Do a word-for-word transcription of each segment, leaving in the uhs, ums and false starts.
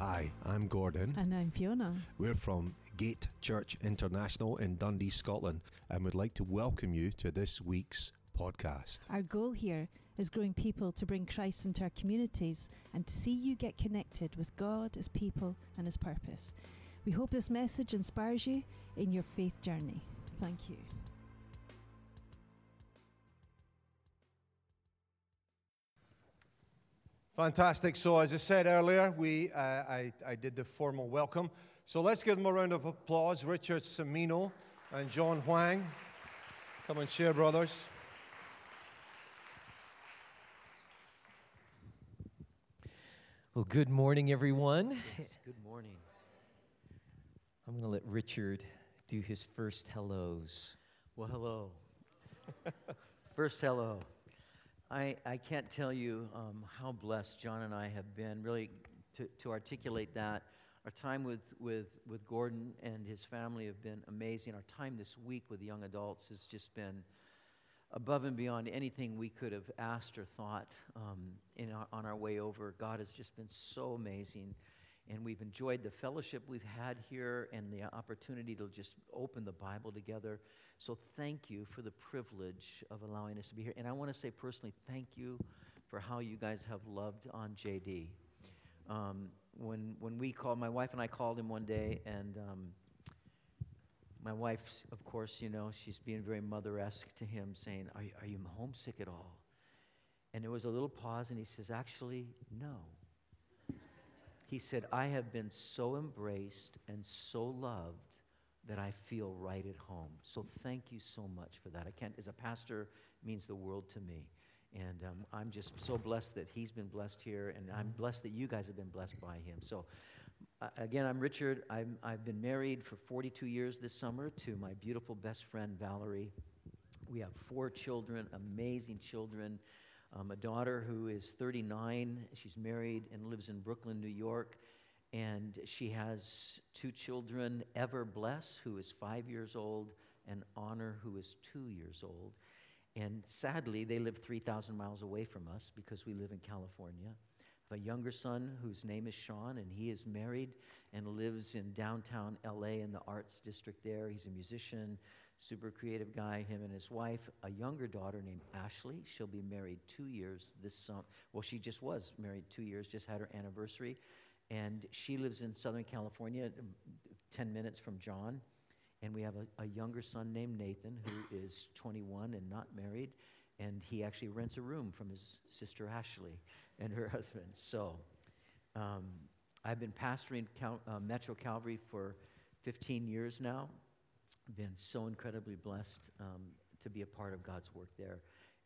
Hi, I'm Gordon. And I'm Fiona. We're from Gate Church International in Dundee, Scotland, and we'd like to welcome you to this week's podcast. Our goal here is growing people to bring Christ into our communities and to see you get connected with God, His people and His purpose. We hope this message inspires you in your faith journey. Thank you. Fantastic. So as I said earlier, we uh, I, I did the formal welcome. So let's give them a round of applause. Richard Semino and John Huang. Come and share, brothers. Well, good morning, everyone. Yes, good morning. I'm going to let Richard do his first hellos. Well, hello. First hello. I, I can't tell you um, how blessed John and I have been, really, to, to articulate that. Our time with, with, with Gordon and his family have been amazing. Our time this week with the young adults has just been above and beyond anything we could have asked or thought um, in our, on our way over. God has just been so amazing, and we've enjoyed the fellowship we've had here and the opportunity to just open the Bible together. So thank you for the privilege of allowing us to be here. And I want to say personally, thank you for how you guys have loved on J D. Um, when when we called, my wife and I called him one day, and um, my wife, of course, you know, she's being very mother-esque to him, saying, are, are you homesick at all? And there was a little pause, and he says, actually, no. He said, I have been so embraced and so loved that I feel right at home. So thank you so much for that. I can't, as a pastor, it means the world to me. And um, I'm just so blessed that he's been blessed here, and I'm blessed that you guys have been blessed by him. So uh, again, I'm Richard. I'm, I've been married for forty-two years this summer to my beautiful best friend, Valerie. We have four children, amazing children. Um, a daughter who is thirty-nine, she's married and lives in Brooklyn, New York, and she has two children, Ever Bless, who is five years old, and Honor, who is two years old. And sadly, they live three thousand miles away from us because we live in California. I have a younger son whose name is Sean, and he is married and lives in downtown L A in the arts district there. He's a musician. Super creative guy, him and his wife. A younger daughter named Ashley. She'll be married two years this summer. Well, she just was married two years, just had her anniversary. And she lives in Southern California, ten minutes from John. And we have a, a younger son named Nathan, who is twenty-one and not married. And he actually rents a room from his sister Ashley and her husband. So um, I've been pastoring Cal- uh, Metro Calvary for fifteen years now. Been so incredibly blessed um, to be a part of God's work there,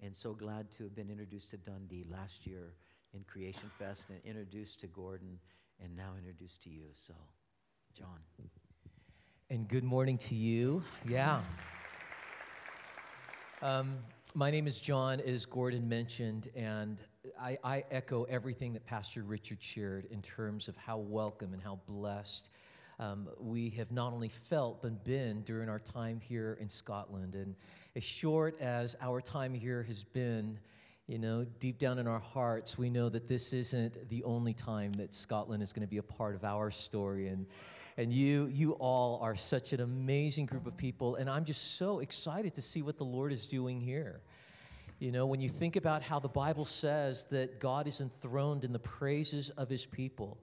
and so glad to have been introduced to Dundee last year in Creation Fest, and introduced to Gordon, and now introduced to you. So, John. And good morning to you. Yeah. Um, my name is John, as Gordon mentioned, and I, I echo everything that Pastor Richard shared in terms of how welcome and how blessed Um, we have not only felt but been during our time here in Scotland. And as short as our time here has been, you know, deep down in our hearts, we know that this isn't the only time that Scotland is going to be a part of our story. And and you you all are such an amazing group of people, and I'm just so excited to see what the Lord is doing here. You know, when you think about how the Bible says that God is enthroned in the praises of His people.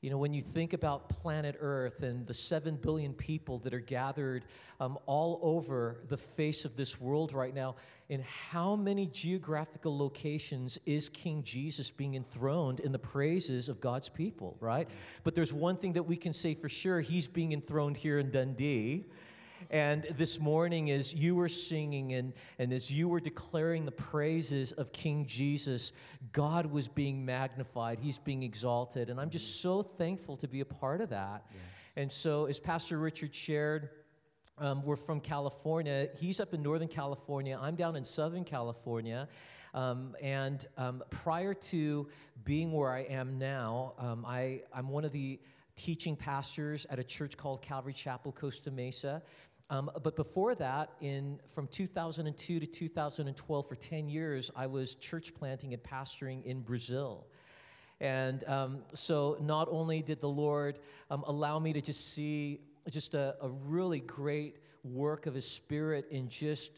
You know, when you think about planet Earth and the seven billion people that are gathered um, all over the face of this world right now, in how many geographical locations is King Jesus being enthroned in the praises of God's people, right? But there's one thing that we can say for sure, He's being enthroned here in Dundee. And this morning, as you were singing and, and as you were declaring the praises of King Jesus, God was being magnified. He's being exalted. And I'm just so thankful to be a part of that. Yeah. And so, as Pastor Richard shared, Um, we're from California. He's up in Northern California. I'm down in Southern California. Um, and um, prior to being where I am now, um, I, I'm one of the teaching pastors at a church called Calvary Chapel, Costa Mesa. Um, but before that, in from two thousand two to two thousand twelve, for ten years, I was church planting and pastoring in Brazil. And um, so not only did the Lord um, allow me to just see just a, a really great work of His Spirit in just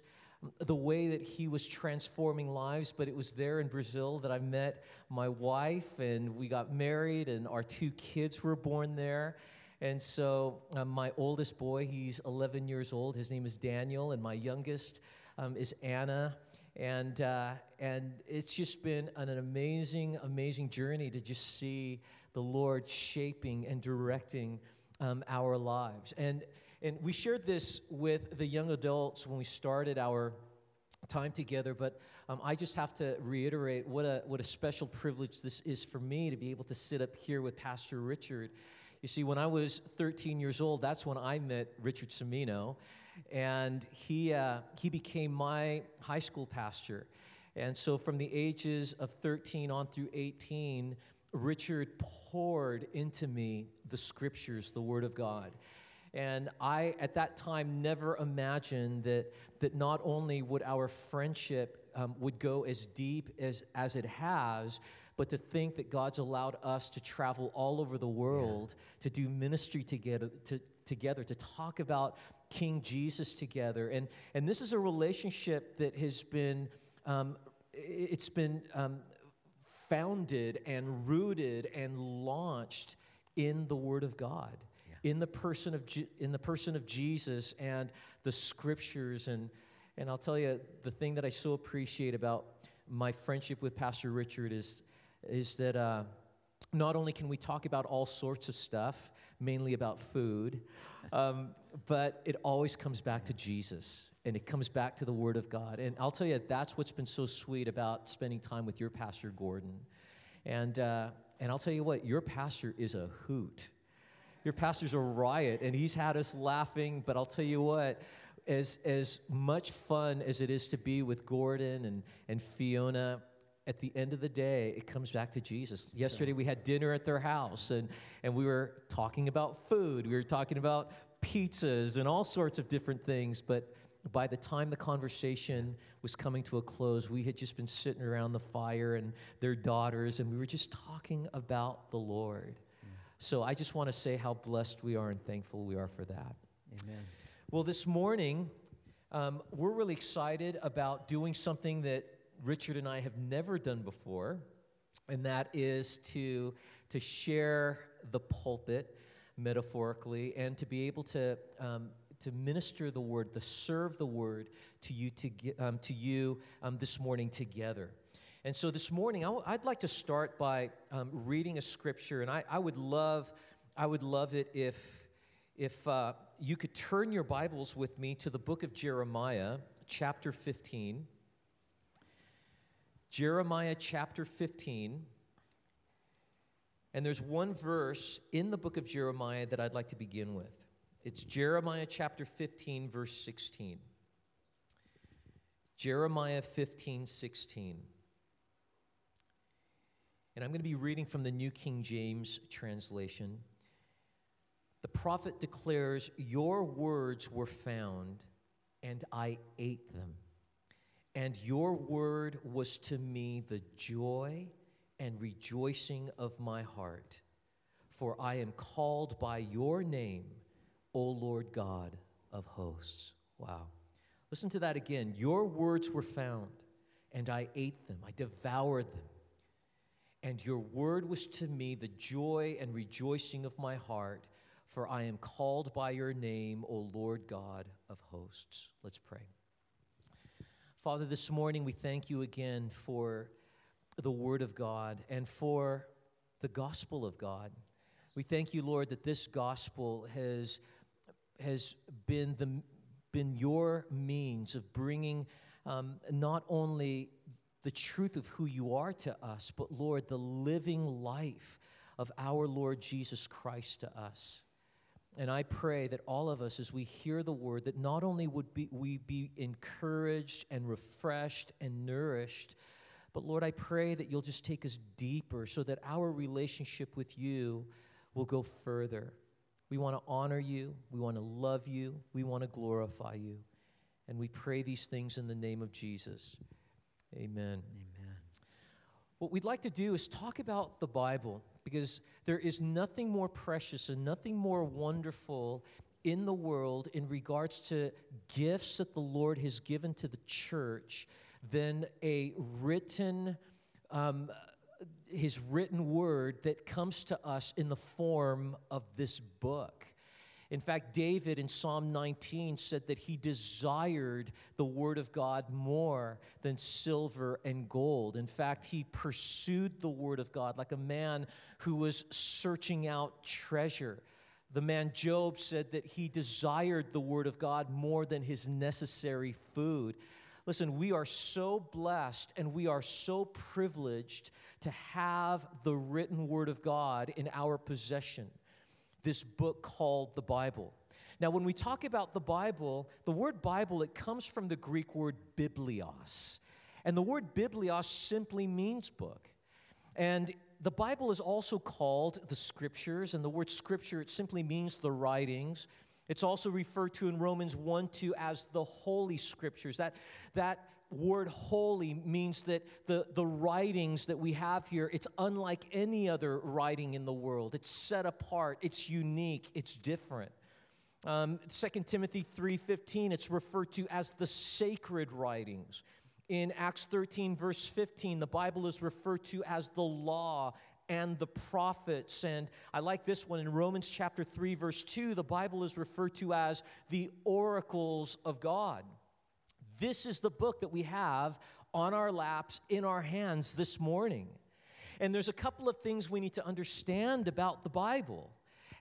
the way that He was transforming lives, but it was there in Brazil that I met my wife, and we got married, and our two kids were born there. And so um, my oldest boy, he's eleven years old, his name is Daniel, and my youngest um, is Anna. And uh, and it's just been an amazing, amazing journey to just see the Lord shaping and directing um, our lives. And and we shared this with the young adults when we started our time together, but um, I just have to reiterate what a what a special privilege this is for me to be able to sit up here with Pastor Richard. You see, when I was thirteen years old, that's when I met Richard Semino. And he uh, he became my high school pastor. And so from the ages of thirteen on through eighteen, Richard poured into me the scriptures, the Word of God. And I, at that time, never imagined that that not only would our friendship um, would go as deep as, as it has, but to think that God's allowed us to travel all over the world, yeah, to do ministry together, to, together, to talk about King Jesus together. And and this is a relationship that has been, um, it's been um, founded and rooted and launched in the Word of God, yeah, in the person of Je- in the person of Jesus and the Scriptures. And and I'll tell you, the thing that I so appreciate about my friendship with Pastor Richard is is that uh, not only can we talk about all sorts of stuff, mainly about food, um, but it always comes back to Jesus, and it comes back to the Word of God. And I'll tell you, that's what's been so sweet about spending time with your pastor, Gordon. And uh, and I'll tell you what, your pastor is a hoot. Your pastor's a riot, and he's had us laughing. But I'll tell you what, as as much fun as it is to be with Gordon and, and Fiona, at the end of the day, it comes back to Jesus. Yesterday, we had dinner at their house, and, and we were talking about food. We were talking about pizzas and all sorts of different things, but by the time the conversation was coming to a close, we had just been sitting around the fire and their daughters, and we were just talking about the Lord. Mm. So I just want to say how blessed we are and thankful we are for that. Amen. Well, this morning, um, we're really excited about doing something that Richard and I have never done before, and that is to to share the pulpit, metaphorically, and to be able to um, to minister the Word, to serve the Word to you to um, to you um, this morning together. And so this morning, I w- I'd like to start by um, reading a scripture, and I, I would love I would love it if if uh, you could turn your Bibles with me to the book of Jeremiah, chapter fifteen. Jeremiah chapter fifteen, and there's one verse in the book of Jeremiah that I'd like to begin with. It's Jeremiah chapter fifteen, verse sixteen. Jeremiah fifteen, sixteen. And I'm going to be reading from the New King James translation. The prophet declares, "Your words were found, and I ate them. And your word was to me the joy and rejoicing of my heart. For I am called by your name, O Lord God of hosts." Wow. Listen to that again. Your words were found, and I ate them. I devoured them. And your word was to me the joy and rejoicing of my heart. For I am called by your name, O Lord God of hosts. Let's pray. Father, this morning we thank you again for the Word of God and for the gospel of God. We thank you, Lord, that this gospel has has been the been your means of bringing um, not only the truth of who you are to us, but, Lord, the living life of our Lord Jesus Christ to us. And I pray that all of us, as we hear the Word, that not only would be, we be encouraged and refreshed and nourished, but Lord, I pray that you'll just take us deeper so that our relationship with you will go further. We want to honor you. We want to love you. We want to glorify you. And we pray these things in the name of Jesus. Amen. Amen. what we'd like to do is talk about the Bible, because there is nothing more precious and nothing more wonderful in the world in regards to gifts that the Lord has given to the church than a written, um, his written word that comes to us in the form of this book. In fact, David in Psalm nineteen said that he desired the word of God more than silver and gold. In fact, he pursued the word of God like a man who was searching out treasure. The man Job said that he desired the word of God more than his necessary food. Listen, we are so blessed and we are so privileged to have the written word of God in our possession, this book called the Bible. Now, when we talk about the Bible, the word Bible, it comes from the Greek word biblios. And the word biblios simply means book. And the Bible is also called the Scriptures, and the word Scripture, it simply means the writings. It's also referred to in Romans one two as the Holy Scriptures. That that word holy means that the, the writings that we have here, it's unlike any other writing in the world. It's set apart, it's unique, it's different. Um, Second Timothy three fifteen, it's referred to as the sacred writings. In Acts thirteen, verse fifteen, the Bible is referred to as the law and the prophets. And I like this one. In Romans chapter three, verse two, the Bible is referred to as the oracles of God. This is the book that we have on our laps, in our hands this morning. And there's a couple of things we need to understand about the Bible.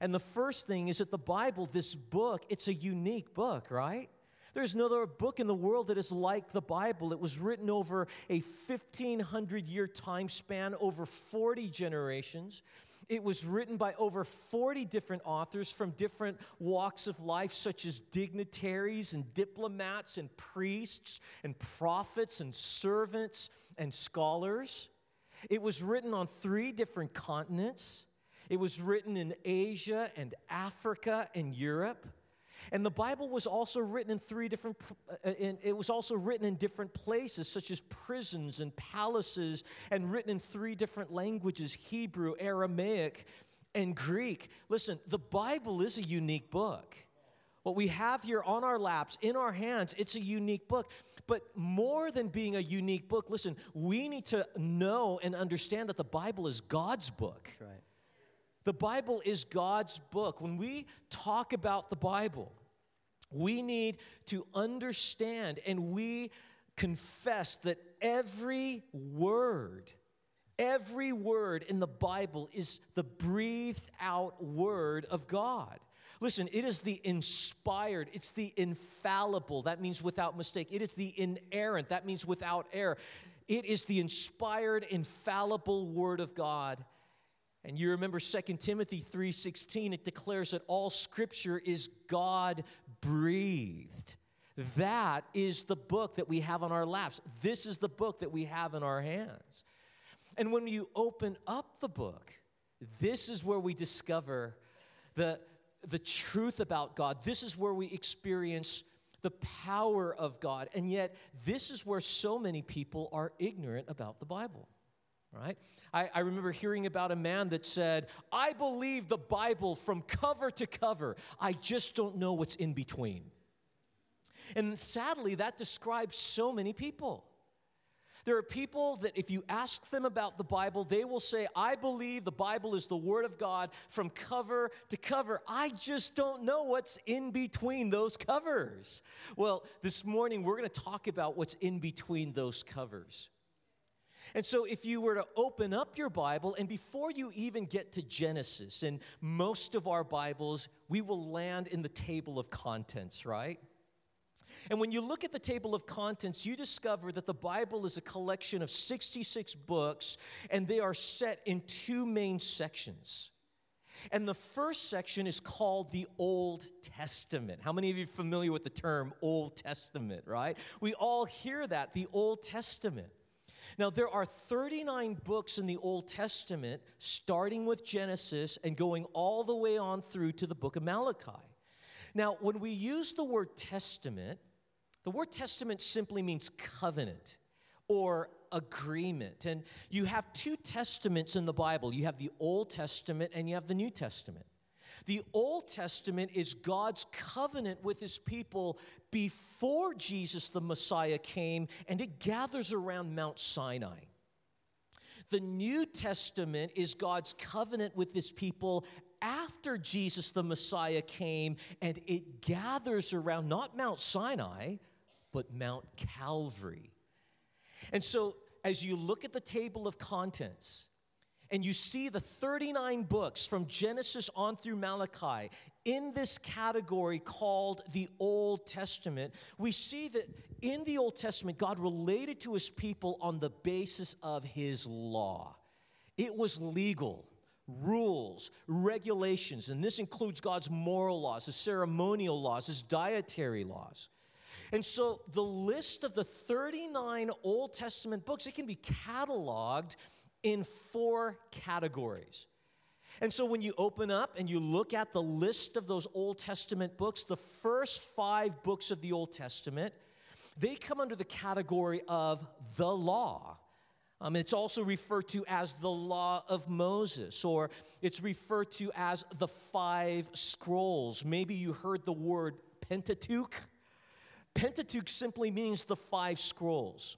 And the first thing is that the Bible, this book, it's a unique book, right? There's no other book in the world that is like the Bible. It was written over a fifteen hundred year time span, over forty generations. It was written by over forty different authors from different walks of life, such as dignitaries and diplomats and priests and prophets and servants and scholars. It was written on three different continents. It was written in Asia and Africa and Europe. And the Bible was also written in three different, in, it was also written in different places, such as prisons and palaces, and written in three different languages, Hebrew, Aramaic, and Greek. Listen, the Bible is a unique book. What we have here on our laps, in our hands, it's a unique book. But more than being a unique book, listen, we need to know and understand that the Bible is God's book. Right. The Bible is God's book. When we talk about the Bible, we need to understand and we confess that every word, every word in the Bible is the breathed out word of God. Listen, it is the inspired, it's the infallible, that means without mistake. It is the inerrant, that means without error. It is the inspired, infallible word of God. And you remember Second Timothy three sixteen, it declares that all Scripture is God-breathed. That is the book that we have on our laps. This is the book that we have in our hands. And when you open up the book, this is where we discover the, the truth about God. This is where we experience the power of God. And yet, this is where so many people are ignorant about the Bible. Right? I, I remember hearing about a man that said, I believe the Bible from cover to cover. I just don't know what's in between. And sadly, that describes so many people. There are people that if you ask them about the Bible, they will say, I believe the Bible is the Word of God from cover to cover. I just don't know what's in between those covers. Well, this morning, we're going to talk about what's in between those covers. And so if you were to open up your Bible, and before you even get to Genesis, and most of our Bibles, we will land in the table of contents, right? And when you look at the table of contents, you discover that the Bible is a collection of sixty-six books, and they are set in two main sections. And the first section is called the Old Testament. How many of you are familiar with the term Old Testament, right? We all hear that, the Old Testament. Now, there are thirty-nine books in the Old Testament, starting with Genesis and going all the way on through to the book of Malachi. Now, when we use the word testament, the word testament simply means covenant or agreement. And you have two testaments in the Bible. You have the Old Testament and you have the New Testament. The Old Testament is God's covenant with his people before Jesus the Messiah came, and it gathers around Mount Sinai. The New Testament is God's covenant with his people after Jesus the Messiah came, and it gathers around not Mount Sinai, but Mount Calvary. And so as you look at the table of contents, and you see the thirty-nine books from Genesis on through Malachi in this category called the Old Testament, we see that in the Old Testament, God related to his people on the basis of his law. It was legal, rules, regulations, and this includes God's moral laws, his ceremonial laws, his dietary laws. And so the list of the thirty-nine Old Testament books, it can be cataloged in four categories. And so when you open up and you look at the list of those Old Testament books, the first five books of the Old Testament, they come under the category of the law. Um, it's also referred to as the Law of Moses, or it's referred to as the five scrolls. Maybe you heard the word Pentateuch. Pentateuch simply means the five scrolls.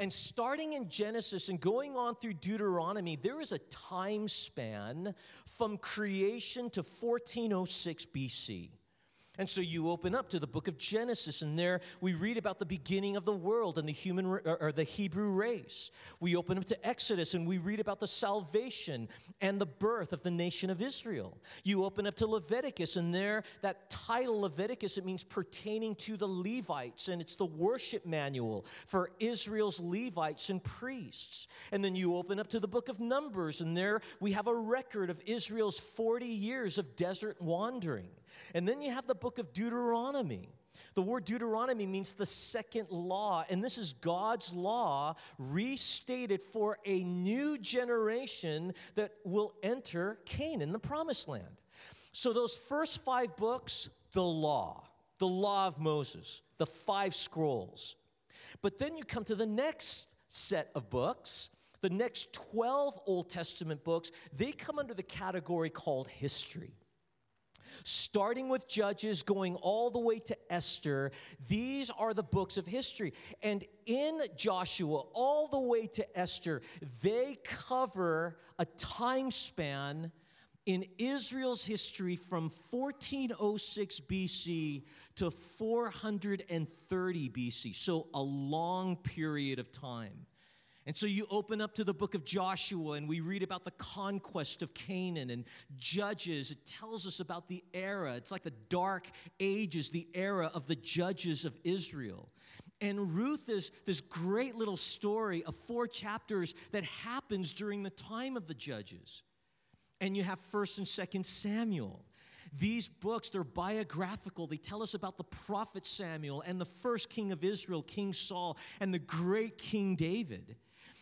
And starting in Genesis and going on through Deuteronomy, there is a time span from creation to fourteen oh six B C. And so you open up to the book of Genesis, and there we read about the beginning of the world and the human or the Hebrew race. We open up to Exodus, and we read about the salvation and the birth of the nation of Israel. You open up to Leviticus, and there, that title Leviticus, it means pertaining to the Levites, and it's the worship manual for Israel's Levites and priests. And then you open up to the book of Numbers, and there we have a record of Israel's forty years of desert wandering. And then you have the book of Deuteronomy. The word Deuteronomy means the second law, and this is God's law restated for a new generation that will enter Canaan, the promised land. So those first five books, the law, the law of Moses, the five scrolls. But then you come to the next set of books, the next twelve Old Testament books. They come under the category called history. Starting with Judges, going all the way to Esther, these are the books of history. And in Joshua, all the way to Esther, they cover a time span in Israel's history from fourteen oh six B C to four hundred thirty B C, so a long period of time. And so you open up to the book of Joshua, and we read about the conquest of Canaan and Judges. It tells us about the era. It's like the Dark Ages, the era of the judges of Israel. And Ruth is this great little story of four chapters that happens during the time of the judges. And you have First and Second Samuel. These books, they're biographical. They tell us about the prophet Samuel and the first king of Israel, King Saul, and the great King David.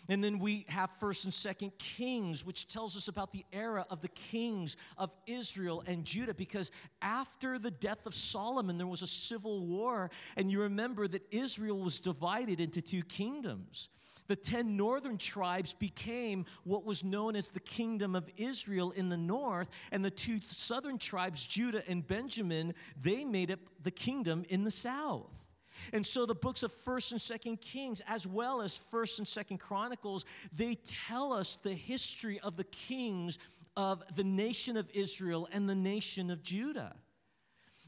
And then we have First and Second Kings, which tells us about the era of the kings of Israel and Judah, because after the death of Solomon, there was a civil war, and you remember that Israel was divided into two kingdoms. The ten northern tribes became what was known as the kingdom of Israel in the north, and the two southern tribes, Judah and Benjamin, they made up the kingdom in the south. And so the books of First and Second Kings, as well as First and Second Chronicles, they tell us the history of the kings of the nation of Israel and the nation of Judah.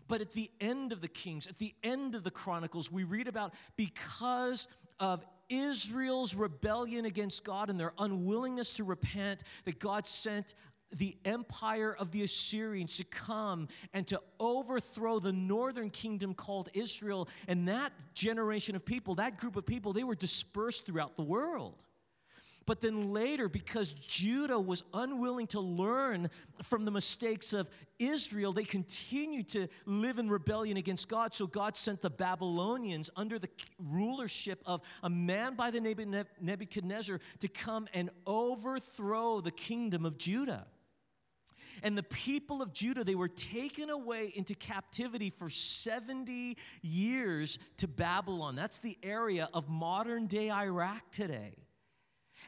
But at the end of the Kings, at the end of the Chronicles, we read about because of Israel's rebellion against God and their unwillingness to repent, that God sent the empire of the Assyrians to come and to overthrow the northern kingdom called Israel. And that generation of people, that group of people, they were dispersed throughout the world. But then later, because Judah was unwilling to learn from the mistakes of Israel, they continued to live in rebellion against God. So God sent the Babylonians under the rulership of a man by the name of Nebuchadnezzar to come and overthrow the kingdom of Judah. and the people of Judah, they were taken away into captivity for seventy years to Babylon. That's the area of modern-day Iraq today.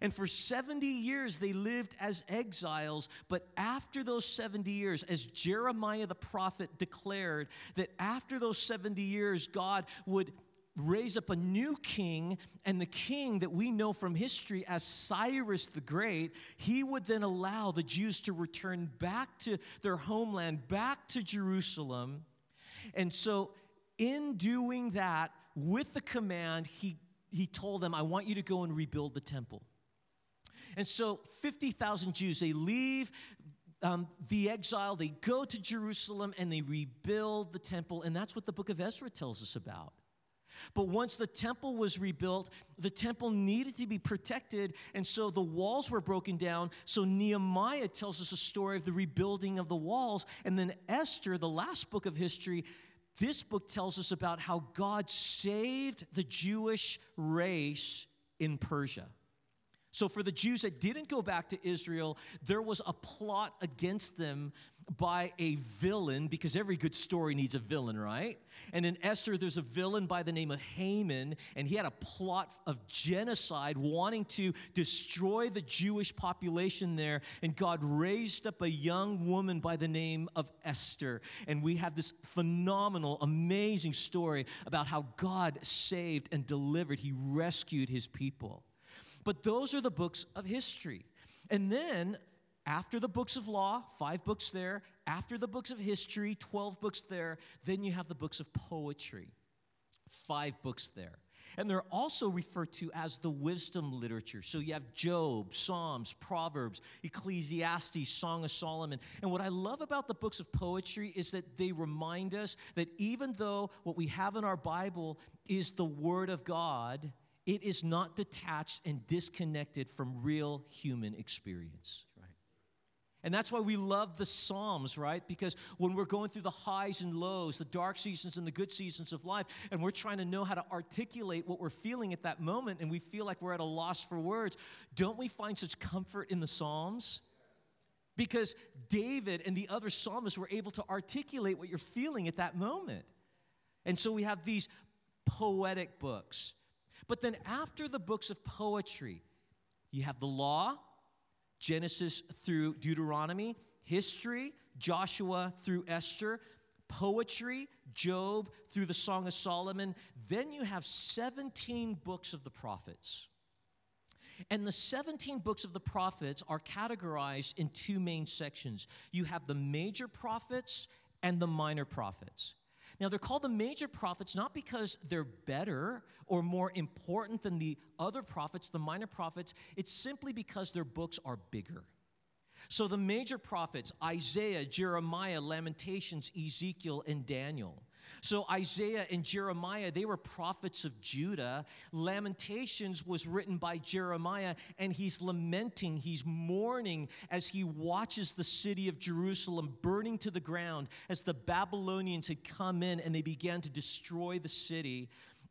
And for seventy years, they lived as exiles. But after those seventy years, as Jeremiah the prophet declared, that after those seventy years, God would raise up a new king, and the king that we know from history as Cyrus the Great, he would then allow the Jews to return back to their homeland, back to Jerusalem. And so in doing that, with the command, he, he told them, I want you to go and rebuild the temple. And so fifty thousand Jews, they leave um, the exile, they go to Jerusalem, and they rebuild the temple. And that's what the book of Ezra tells us about. But once the temple was rebuilt, the temple needed to be protected, and so the walls were broken down. So Nehemiah tells us a story of the rebuilding of the walls. And then Esther, the last book of history, this book tells us about how God saved the Jewish race in Persia. So for the Jews that didn't go back to Israel, there was a plot against them by a villain, because every good story needs a villain, right? And in Esther, there's a villain by the name of Haman, and he had a plot of genocide wanting to destroy the Jewish population there, and God raised up a young woman by the name of Esther. And we have this phenomenal, amazing story about how God saved and delivered. He rescued his people. But those are the books of history. And then after the books of law, five books there, after the books of history, twelve books there, then you have the books of poetry, five books there. And they're also referred to as the wisdom literature. So you have Job, Psalms, Proverbs, Ecclesiastes, Song of Solomon. And what I love about the books of poetry is that they remind us that even though what we have in our Bible is the Word of God, it is not detached and disconnected from real human experience, right? And that's why we love the Psalms, right? Because when we're going through the highs and lows, the dark seasons and the good seasons of life, and we're trying to know how to articulate what we're feeling at that moment, and we feel like we're at a loss for words, don't we find such comfort in the Psalms? Because David and the other psalmists were able to articulate what you're feeling at that moment. And so we have these poetic books. But then after the books of poetry, you have the law, Genesis through Deuteronomy, history, Joshua through Esther, poetry, Job through the Song of Solomon. Then you have seventeen books of the prophets. And the seventeen books of the prophets are categorized in two main sections. You have the major prophets and the minor prophets. Now, they're called the major prophets not because they're better or more important than the other prophets, the minor prophets. It's simply because their books are bigger. So the major prophets, Isaiah, Jeremiah, Lamentations, Ezekiel, and Daniel. So Isaiah and Jeremiah, they were prophets of Judah. Lamentations was written by Jeremiah, and he's lamenting, he's mourning as he watches the city of Jerusalem burning to the ground as the Babylonians had come in and they began to destroy the city.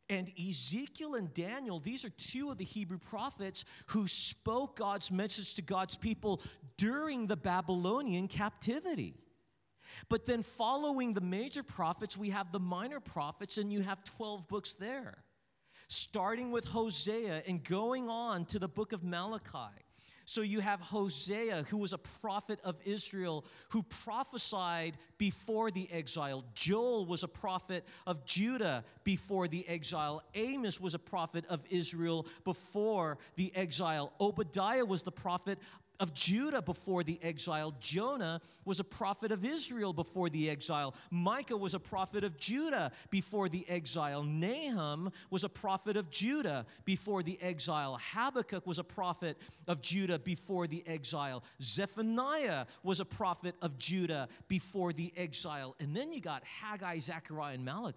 And Ezekiel and Daniel, these are two of the Hebrew prophets who spoke God's message to God's people during the Babylonian captivity. But then following the major prophets, we have the minor prophets, and you have twelve books there, starting with Hosea and going on to the book of Malachi. So you have Hosea, who was a prophet of Israel, who prophesied before the exile. Joel was a prophet of Judah before the exile. Amos was a prophet of Israel before the exile. Obadiah was the prophet of Judah before the exile. Jonah was a prophet of Israel before the exile. Micah was a prophet of Judah before the exile. Nahum was a prophet of Judah before the exile. Habakkuk was a prophet of Judah before the exile. Zephaniah was a prophet of Judah before the exile. And then you got Haggai, Zechariah, and Malachi.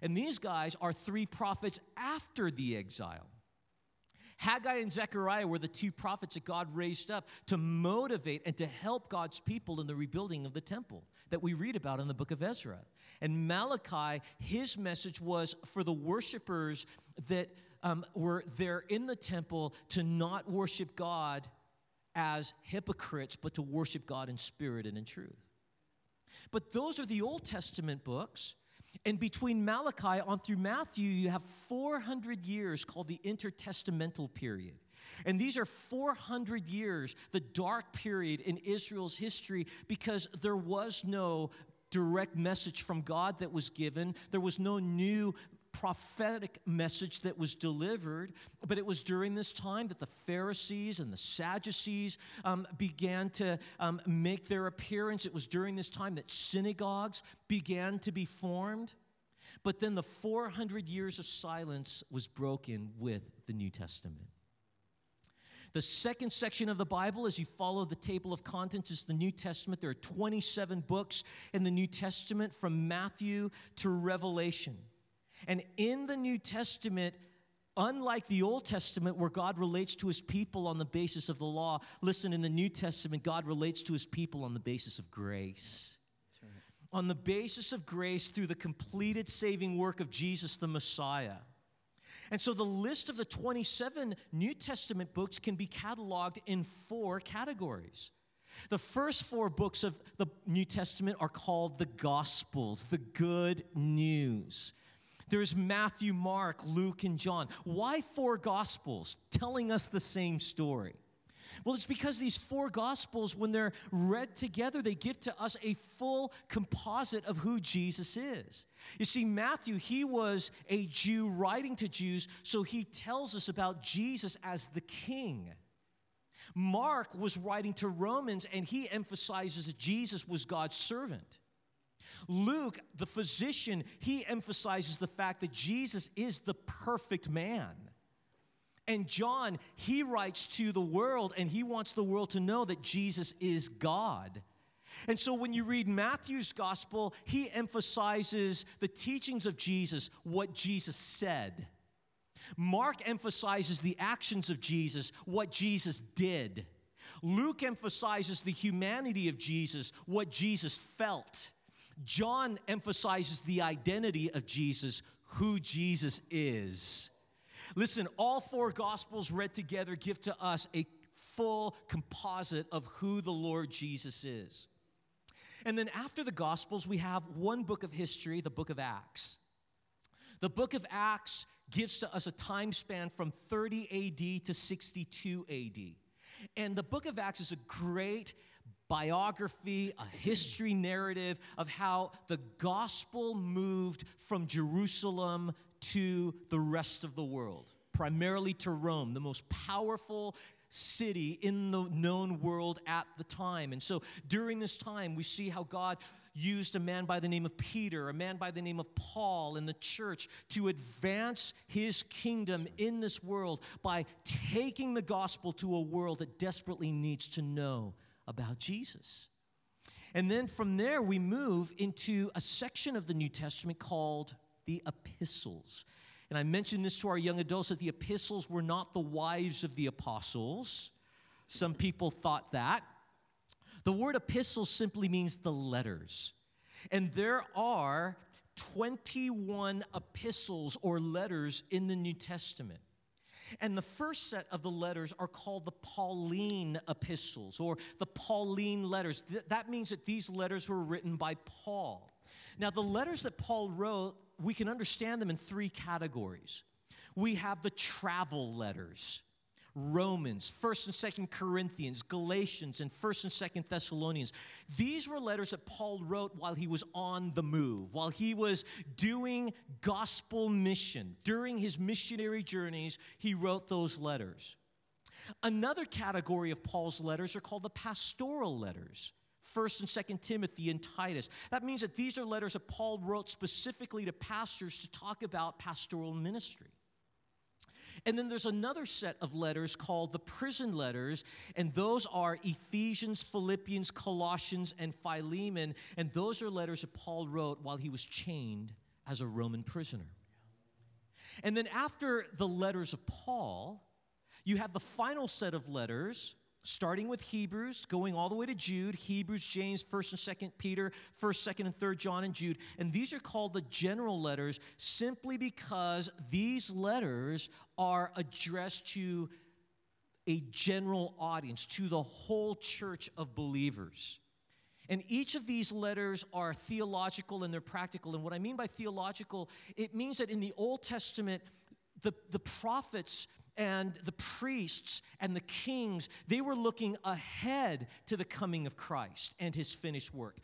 And these guys are three prophets after the exile. Haggai and Zechariah were the two prophets that God raised up to motivate and to help God's people in the rebuilding of the temple that we read about in the book of Ezra. And Malachi, his message was for the worshipers that um, were there in the temple to not worship God as hypocrites, but to worship God in spirit and in truth. But those are the Old Testament books. And between Malachi on through Matthew, you have four hundred years called the intertestamental period. And these are four hundred years, the dark period in Israel's history, because there was no direct message from God that was given. There was no new prophetic message that was delivered, but it was during this time that the Pharisees and the Sadducees um, began to um, make their appearance. It was during this time that synagogues began to be formed, but then the four hundred years of silence was broken with the New Testament. The second section of the Bible, as you follow the table of contents, is the New Testament. There are twenty-seven books in the New Testament from Matthew to Revelation. And in the New Testament, unlike the Old Testament where God relates to his people on the basis of the law, listen, in the New Testament, God relates to his people on the basis of grace. That's right. On the basis of grace through the completed saving work of Jesus the Messiah. And so the list of the twenty-seven New Testament books can be cataloged in four categories. The first four books of the New Testament are called the Gospels, the good news. There's Matthew, Mark, Luke, and John. Why four Gospels telling us the same story? Well, it's because these four Gospels, when they're read together, they give to us a full composite of who Jesus is. You see, Matthew, he was a Jew writing to Jews, so he tells us about Jesus as the king. Mark was writing to Romans, and he emphasizes that Jesus was God's servant. Luke, the physician, he emphasizes the fact that Jesus is the perfect man. And John, he writes to the world, and he wants the world to know that Jesus is God. And so when you read Matthew's gospel, he emphasizes the teachings of Jesus, what Jesus said. Mark emphasizes the actions of Jesus, what Jesus did. Luke emphasizes the humanity of Jesus, what Jesus felt. John emphasizes the identity of Jesus, who Jesus is. Listen, all four Gospels read together give to us a full composite of who the Lord Jesus is. And then after the Gospels, we have one book of history, the book of Acts. The book of Acts gives to us a time span from thirty A D to sixty-two A D And the book of Acts is a great biography, a history narrative of how the gospel moved from Jerusalem to the rest of the world, primarily to Rome, the most powerful city in the known world at the time. And so during this time, we see how God used a man by the name of Peter, a man by the name of Paul in the church to advance his kingdom in this world by taking the gospel to a world that desperately needs to know about Jesus. And then from there we move into a section of the New Testament called the epistles. And I mentioned this to our young adults that the epistles were not the wives of the apostles. Some people thought that. The word epistle simply means the letters. And there are twenty-one epistles or letters in the New Testament. And the first set of the letters are called the Pauline epistles or the Pauline letters. Th- that means that these letters were written by Paul. Now, the letters that Paul wrote, we can understand them in three categories. We have the travel letters, Romans, first and second Corinthians, Galatians, and first and second Thessalonians. These were letters that Paul wrote while he was on the move, while he was doing gospel mission. During his missionary journeys, he wrote those letters. Another category of Paul's letters are called the pastoral letters, first and second Timothy and Titus. That means that these are letters that Paul wrote specifically to pastors to talk about pastoral ministry. And then there's another set of letters called the prison letters, and those are Ephesians, Philippians, Colossians, and Philemon, and those are letters that Paul wrote while he was chained as a Roman prisoner. And then after the letters of Paul, you have the final set of letters, starting with Hebrews, going all the way to Jude, Hebrews, James, first and second Peter, first, second, and third John, and Jude. And these are called the general letters simply because these letters are addressed to a general audience, to the whole church of believers. And each of these letters are theological and they're practical. And what I mean by theological, it means that in the Old Testament, the, the prophets and the priests and the kings, they were looking ahead to the coming of Christ and his finished work.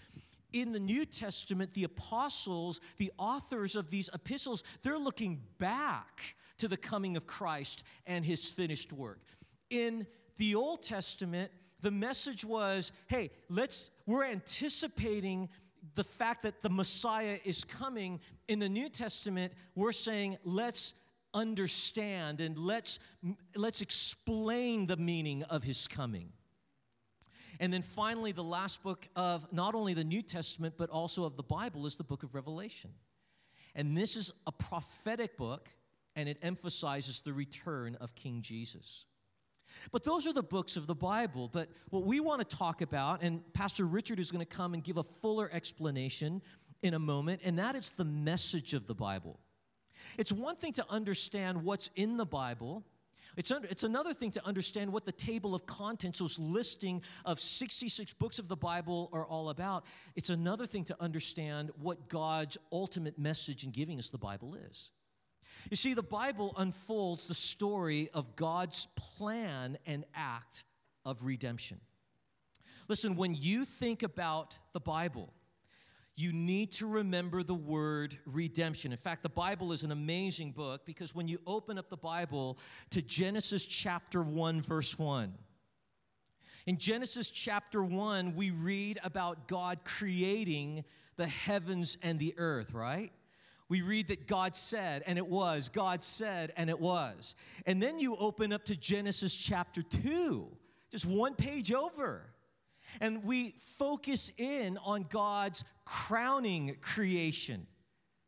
In the New Testament, the apostles, the authors of these epistles, they're looking back to the coming of Christ and his finished work. In the Old Testament, the message was, hey, let's we're anticipating the fact that the Messiah is coming. In the New Testament, we're saying, let's understand and let's let's explain the meaning of his coming. And then finally, the last book of not only the New Testament, but also of the Bible is the book of Revelation. And this is a prophetic book, and it emphasizes the return of King Jesus. But those are the books of the Bible. But what we want to talk about, and Pastor Richard is going to come and give a fuller explanation in a moment, and that is the message of the Bible. It's one thing to understand what's in the Bible. It's, un- it's another thing to understand what the table of contents, those listing of sixty-six books of the Bible, are all about. It's another thing to understand what God's ultimate message in giving us the Bible is. You see, the Bible unfolds the story of God's plan and act of redemption. Listen, when you think about the Bible, you need to remember the word redemption. In fact, the Bible is an amazing book because when you open up the Bible to Genesis chapter one, verse one, in Genesis chapter one, we read about God creating the heavens and the earth, right? We read that God said, and it was. God said, and it was. And then you open up to Genesis chapter two, just one page over, and we focus in on God's crowning creation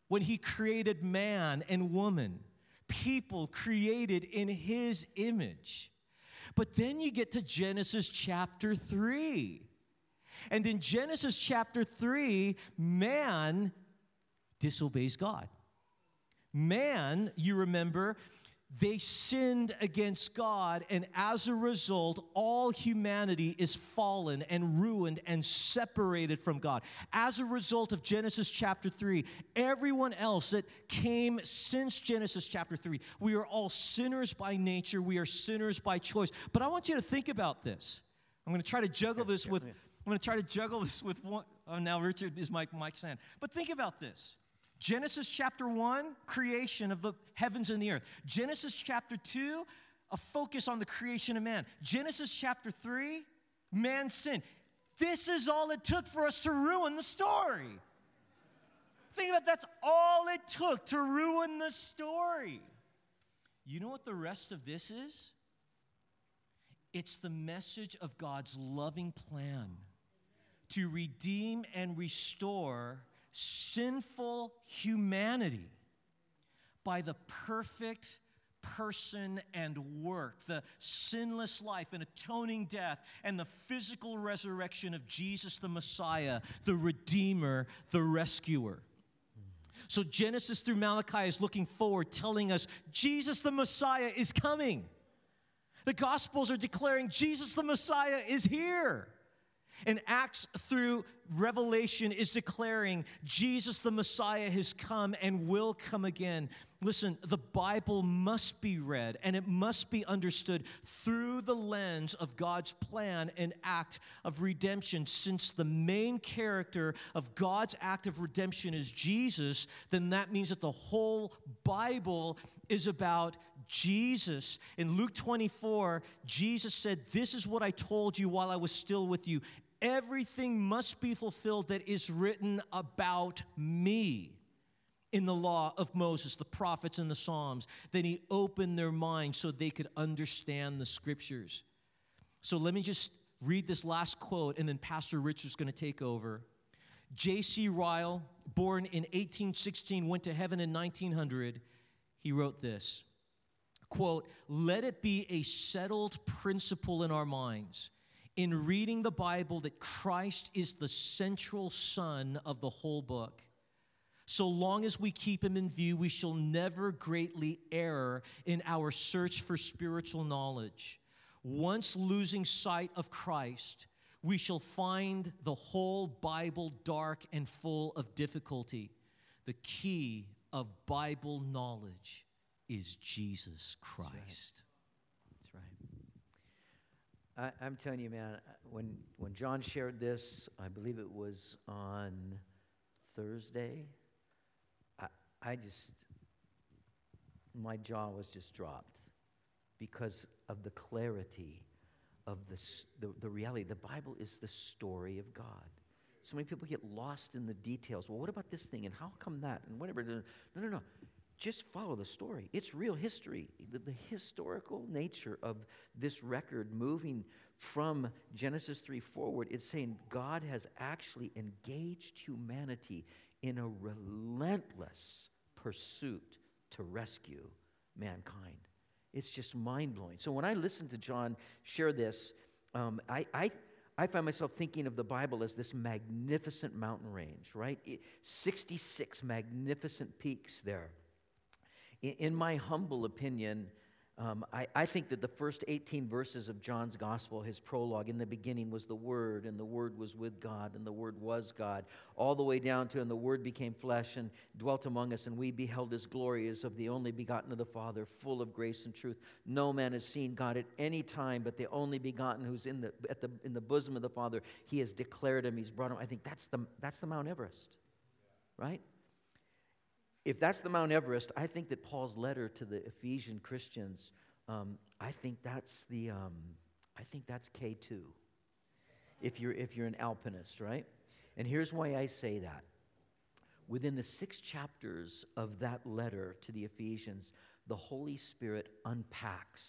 when he created man and woman, people created in his image. But then you get to Genesis chapter three. And in Genesis chapter three, man disobeys God. Man, you remember, they sinned against God, and as a result, all humanity is fallen and ruined and separated from God. As a result of Genesis chapter three, everyone else that came since Genesis chapter three, we are all sinners by nature, we are sinners by choice. But I want you to think about this. I'm going to try to juggle this with, I'm going to try to juggle this with one, oh, now Richard is Mike, Mike's hand. But think about this. Genesis chapter one, creation of the heavens and the earth. Genesis chapter two, a focus on the creation of man. Genesis chapter three, man's sin. This is all it took for us to ruin the story. Think about that's all it took to ruin the story. You know what the rest of this is? It's the message of God's loving plan to redeem and restore sinful humanity by the perfect person and work, the sinless life and atoning death, and the physical resurrection of Jesus the Messiah, the Redeemer, the Rescuer. So Genesis through Malachi is looking forward, telling us Jesus the Messiah is coming. The Gospels are declaring Jesus the Messiah is here. And Acts through Revelation is declaring Jesus the Messiah has come and will come again. Listen, the Bible must be read and it must be understood through the lens of God's plan and act of redemption. Since the main character of God's act of redemption is Jesus, then that means that the whole Bible is about Jesus. In Luke twenty-four, Jesus said, "This is what I told you while I was still with you. Everything must be fulfilled that is written about me in the law of Moses, the prophets, and the Psalms." Then he opened their minds so they could understand the scriptures. So let me just read this last quote, and then Pastor Richard's going to take over. J C Ryle, born in eighteen sixteen, went to heaven in nineteen hundred. He wrote this, quote, "Let it be a settled principle in our minds in reading the Bible that Christ is the central sun of the whole book. So long as we keep him in view, we shall never greatly err in our search for spiritual knowledge. Once losing sight of Christ, we shall find the whole Bible dark and full of difficulty. The key of Bible knowledge is Jesus Christ. That's right. That's right. I, I'm telling you, man, when when John shared this, I believe it was on Thursday, I, I just, my jaw was just dropped because of the clarity of the, the the reality. The Bible is the story of God. So many people get lost in the details. Well, what about this thing? And how come that? And whatever. No, no, no. Just follow the story. It's real history. The, the historical nature of this record moving from Genesis three forward, it's saying God has actually engaged humanity in a relentless pursuit to rescue mankind. It's just mind-blowing. So when I listen to John share this, um, I, I I find myself thinking of the Bible as this magnificent mountain range, right? It, sixty-six magnificent peaks there. In, in my humble opinion, um, I, I think that the first eighteen verses of John's gospel, his prologue, in the beginning was the Word, and the Word was with God, and the Word was God, all the way down to, and the Word became flesh and dwelt among us, and we beheld his glory as of the only begotten of the Father, full of grace and truth. No man has seen God at any time, but the only begotten who's in the at the in the bosom of the Father, he has declared him, he's brought him. I think that's the that's the Mount Everest, right? If that's the Mount Everest, I think that Paul's letter to the Ephesian Christians, um, I think that's the, um, I think that's K two. If you're if you're an alpinist, right? And here's why I say that. Within the six chapters of that letter to the Ephesians, the Holy Spirit unpacks.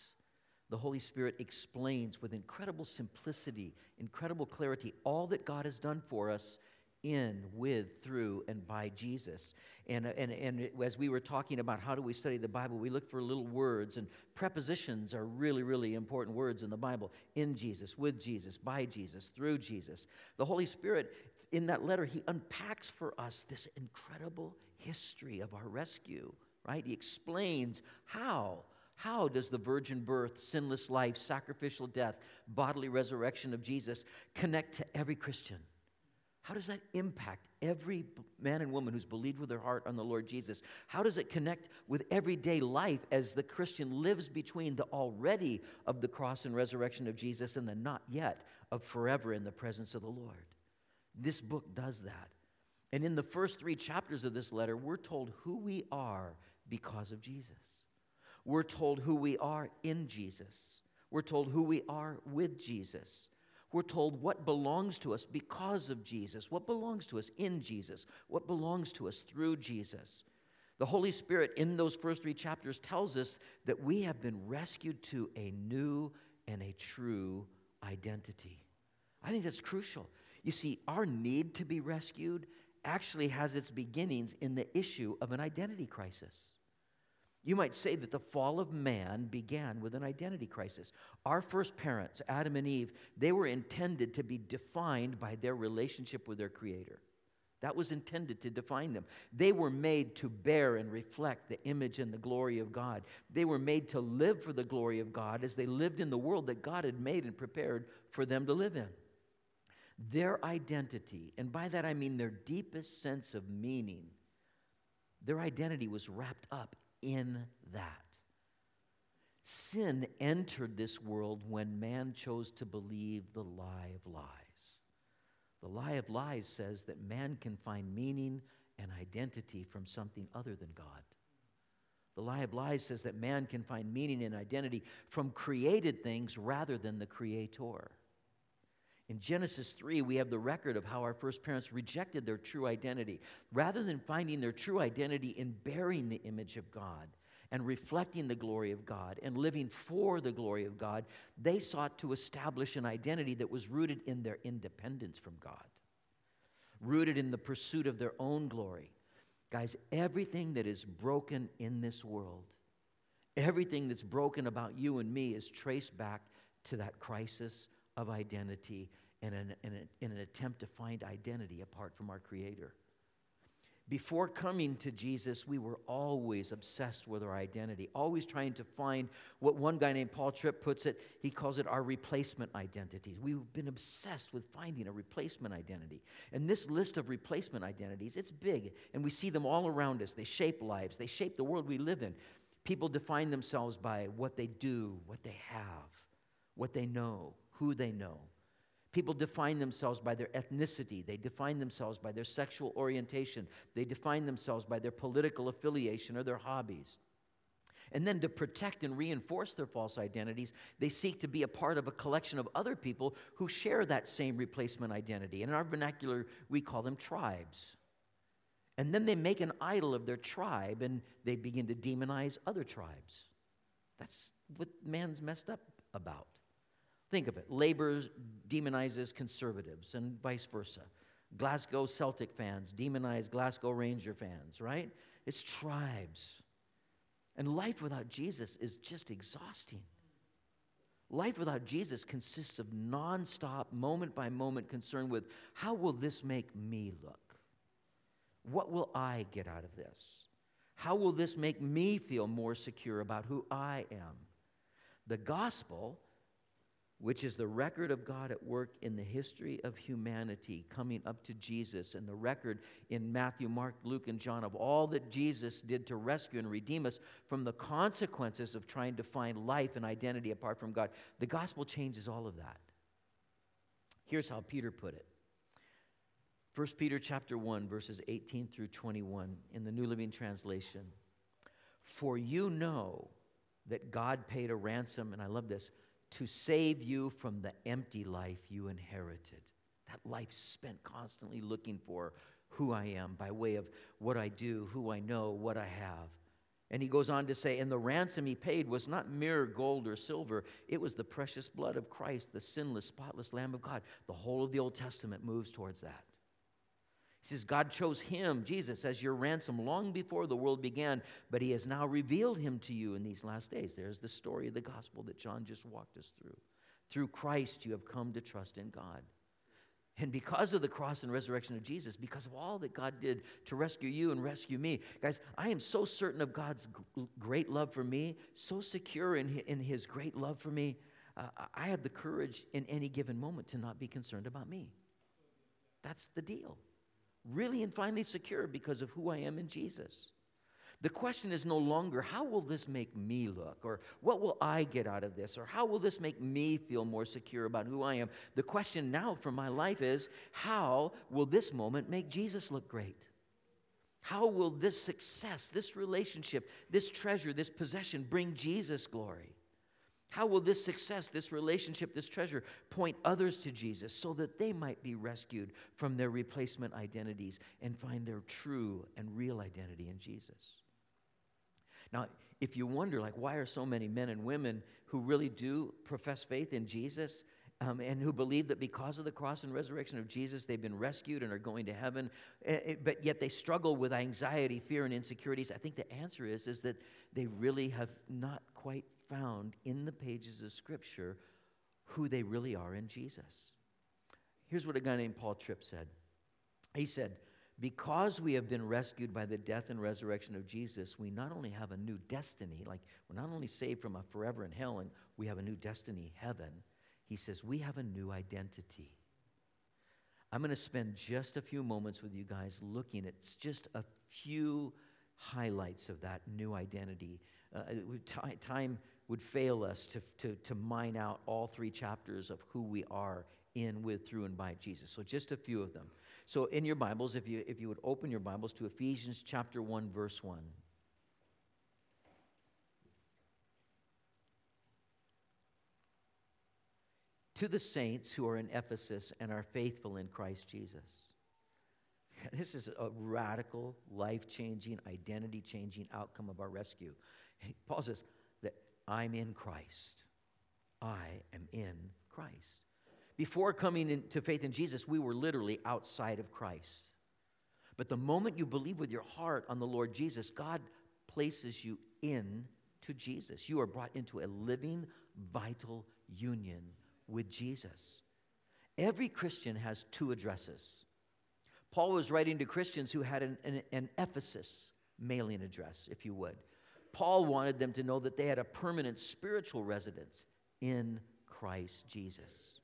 The Holy Spirit explains with incredible simplicity, incredible clarity, all that God has done for us in, with, through, and by Jesus. And, and, and as we were talking about how do we study the Bible, we look for little words, and prepositions are really, really important words in the Bible. In Jesus, with Jesus, by Jesus, through Jesus. The Holy Spirit, in that letter, he unpacks for us this incredible history of our rescue, right? He explains how. How does the virgin birth, sinless life, sacrificial death, bodily resurrection of Jesus connect to every Christian? How does that impact every man and woman who's believed with their heart on the Lord Jesus? How does it connect with everyday life as the Christian lives between the already of the cross and resurrection of Jesus and the not yet of forever in the presence of the Lord? This book does that. And in the first three chapters of this letter, we're told who we are because of Jesus. We're told who we are in Jesus. We're told who we are with Jesus. We're told what belongs to us because of Jesus, what belongs to us in Jesus, what belongs to us through Jesus. The Holy Spirit in those first three chapters tells us that we have been rescued to a new and a true identity. I think that's crucial. You see, our need to be rescued actually has its beginnings in the issue of an identity crisis. You might say that the fall of man began with an identity crisis. Our first parents, Adam and Eve, they were intended to be defined by their relationship with their Creator. That was intended to define them. They were made to bear and reflect the image and the glory of God. They were made to live for the glory of God as they lived in the world that God had made and prepared for them to live in. Their identity, and by that I mean their deepest sense of meaning, their identity was wrapped up in that. Sin entered this world when man chose to believe the lie of lies. The lie of lies says that man can find meaning and identity from something other than God. The lie of lies says that man can find meaning and identity from created things rather than the Creator. In Genesis three, we have the record of how our first parents rejected their true identity. Rather than finding their true identity in bearing the image of God and reflecting the glory of God and living for the glory of God, they sought to establish an identity that was rooted in their independence from God, rooted in the pursuit of their own glory. Guys, everything that is broken in this world, everything that's broken about you and me is traced back to that crisis of identity and an, and, a, and an attempt to find identity apart from our Creator. Before coming to Jesus, we were always obsessed with our identity, always trying to find what one guy named Paul Tripp puts it, he calls it our replacement identities. We've been obsessed with finding a replacement identity. And this list of replacement identities, it's big, and we see them all around us. They shape lives. They shape the world we live in. People define themselves by what they do, what they have, what they know, who they know. People define themselves by their ethnicity. They define themselves by their sexual orientation. They define themselves by their political affiliation or their hobbies. And then to protect and reinforce their false identities, they seek to be a part of a collection of other people who share that same replacement identity. And in our vernacular, we call them tribes. And then they make an idol of their tribe, and they begin to demonize other tribes. That's what man's messed up about. Think of it. Labor demonizes conservatives and vice versa. Glasgow Celtic fans demonize Glasgow Ranger fans, right? It's tribes. And life without Jesus is just exhausting. Life without Jesus consists of nonstop, moment-by-moment concern with, how will this make me look? What will I get out of this? How will this make me feel more secure about who I am? The gospel, which is the record of God at work in the history of humanity coming up to Jesus, and the record in Matthew, Mark, Luke, and John of all that Jesus did to rescue and redeem us from the consequences of trying to find life and identity apart from God. The gospel changes all of that. Here's how Peter put it. First Peter chapter one, verses eighteen through twenty-one in the New Living Translation. For you know that God paid a ransom, and I love this, to save you from the empty life you inherited. That life spent constantly looking for who I am by way of what I do, who I know, what I have. And he goes on to say, and the ransom he paid was not mere gold or silver. It was the precious blood of Christ, the sinless, spotless Lamb of God. The whole of the Old Testament moves towards that. He says, God chose him, Jesus, as your ransom long before the world began, but he has now revealed him to you in these last days. There's the story of the gospel that John just walked us through. Through Christ, you have come to trust in God. And because of the cross and resurrection of Jesus, because of all that God did to rescue you and rescue me, guys, I am so certain of God's great love for me, so secure in his great love for me, uh, I have the courage in any given moment to not be concerned about me. That's the deal. Really and finally secure because of who I am in Jesus. The question is no longer, how will this make me look? Or what will I get out of this? Or how will this make me feel more secure about who I am? The question now for my life is, how will this moment make Jesus look great? How will this success, this relationship, this treasure, this possession bring Jesus glory? How will this success, this relationship, this treasure point others to Jesus so that they might be rescued from their replacement identities and find their true and real identity in Jesus? Now, if you wonder, like, why are so many men and women who really do profess faith in Jesus um, and who believe that because of the cross and resurrection of Jesus, they've been rescued and are going to heaven, but yet they struggle with anxiety, fear, and insecurities, I think the answer is, is that they really have not quite found in the pages of Scripture who they really are in Jesus. Here's what a guy named Paul Tripp said. He said, because we have been rescued by the death and resurrection of Jesus, we not only have a new destiny, like we're not only saved from a forever in hell, and we have a new destiny, heaven. He says, we have a new identity. I'm going to spend just a few moments with you guys looking at just a few highlights of that new identity. Uh, t- time would fail us to, to, to mine out all three chapters of who we are in, with, through, and by Jesus. So just a few of them. So in your Bibles, if you if you would open your Bibles to Ephesians chapter one, verse one. To the saints who are in Ephesus and are faithful in Christ Jesus. This is a radical, life-changing, identity-changing outcome of our rescue. Paul says that I'm in Christ. I am in Christ. Before coming into faith in Jesus, we were literally outside of Christ. But the moment you believe with your heart on the Lord Jesus, God places you in to Jesus. You are brought into a living, vital union with Jesus. Every Christian has two addresses. Paul was writing to Christians who had an, an, an Ephesus mailing address, if you would. Paul wanted them to know that they had a permanent spiritual residence in Christ Jesus.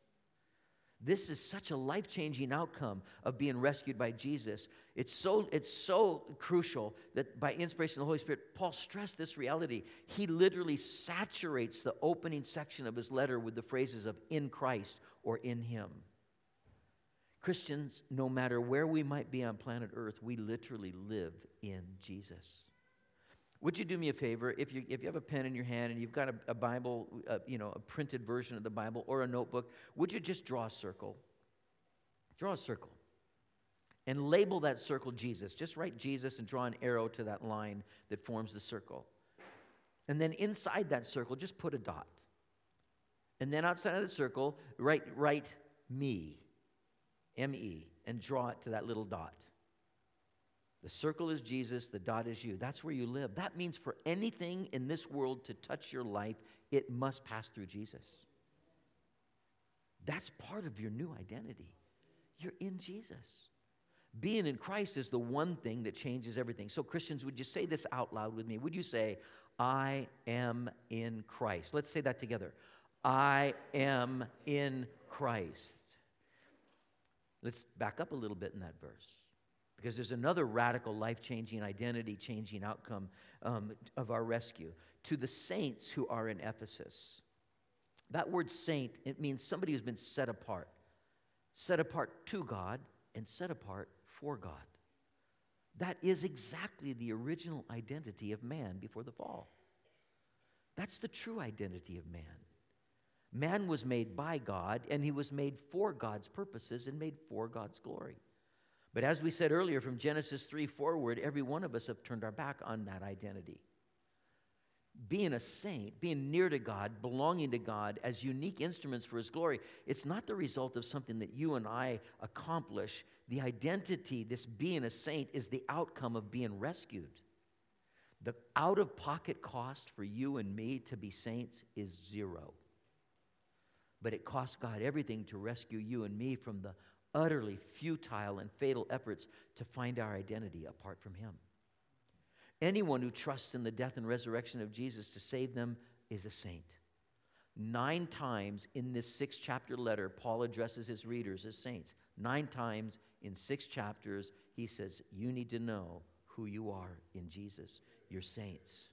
This is such a life-changing outcome of being rescued by Jesus. It's so, it's so crucial that by inspiration of the Holy Spirit, Paul stressed this reality. He literally saturates the opening section of his letter with the phrases of in Christ or in him. Christians, no matter where we might be on planet Earth, we literally live in Jesus. Would you do me a favor, if you if you have a pen in your hand and you've got a, a Bible, a, you know, a printed version of the Bible or a notebook, would you just draw a circle? Draw a circle. And label that circle Jesus. Just write Jesus and draw an arrow to that line that forms the circle. And then inside that circle, just put a dot. And then outside of the circle, write, write me, M E, and draw it to that little dot. The circle is Jesus, the dot is you. That's where you live. That means for anything in this world to touch your life, it must pass through Jesus. That's part of your new identity. You're in Jesus. Being in Christ is the one thing that changes everything. So Christians, would you say this out loud with me? Would you say, I am in Christ? Let's say that together. I am in Christ. Let's back up a little bit in that verse, because there's another radical, life-changing, identity-changing outcome um, of our rescue. To the saints who are in Ephesus. That word saint, it means somebody who's been set apart. Set apart to God and set apart for God. That is exactly the original identity of man before the fall. That's the true identity of man. Man was made by God, and he was made for God's purposes and made for God's glory. But as we said earlier, from Genesis three forward, every one of us have turned our back on that identity. Being a saint, being near to God, belonging to God as unique instruments for his glory, it's not the result of something that you and I accomplish. The identity, this being a saint, is the outcome of being rescued. The out-of-pocket cost for you and me to be saints is zero. But it cost God everything to rescue you and me from the utterly futile and fatal efforts to find our identity apart from him. Anyone who trusts in the death and resurrection of Jesus to save them is a saint. Nine times in this six-chapter letter, Paul addresses his readers as saints. Nine times in six chapters, he says, you need to know who you are in Jesus. You're saints.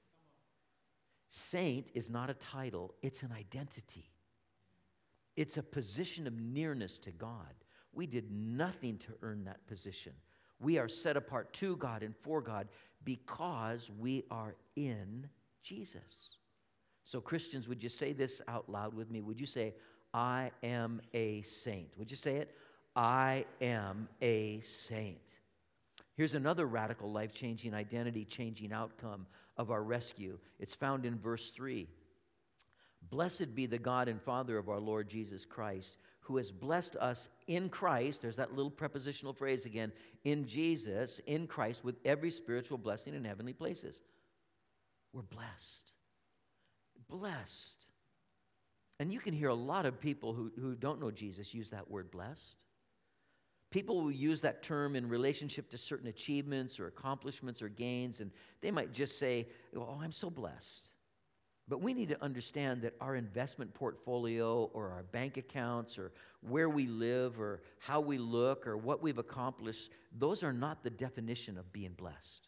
Saint is not a title, it's an identity. It's a position of nearness to God. We did nothing to earn that position. We are set apart to God and for God because we are in Jesus. So Christians, would you say this out loud with me? Would you say, I am a saint? Would you say it? I am a saint. Here's another radical, life-changing, identity-changing outcome of our rescue. It's found in verse three. Blessed be the God and Father of our Lord Jesus Christ, who has blessed us in Christ, there's that little prepositional phrase again, in Jesus, in Christ, with every spiritual blessing in heavenly places. We're blessed. Blessed. And you can hear a lot of people who, who don't know Jesus use that word blessed. People will use that term in relationship to certain achievements or accomplishments or gains, and they might just say, oh, I'm so blessed. But we need to understand that our investment portfolio or our bank accounts or where we live or how we look or what we've accomplished, those are not the definition of being blessed.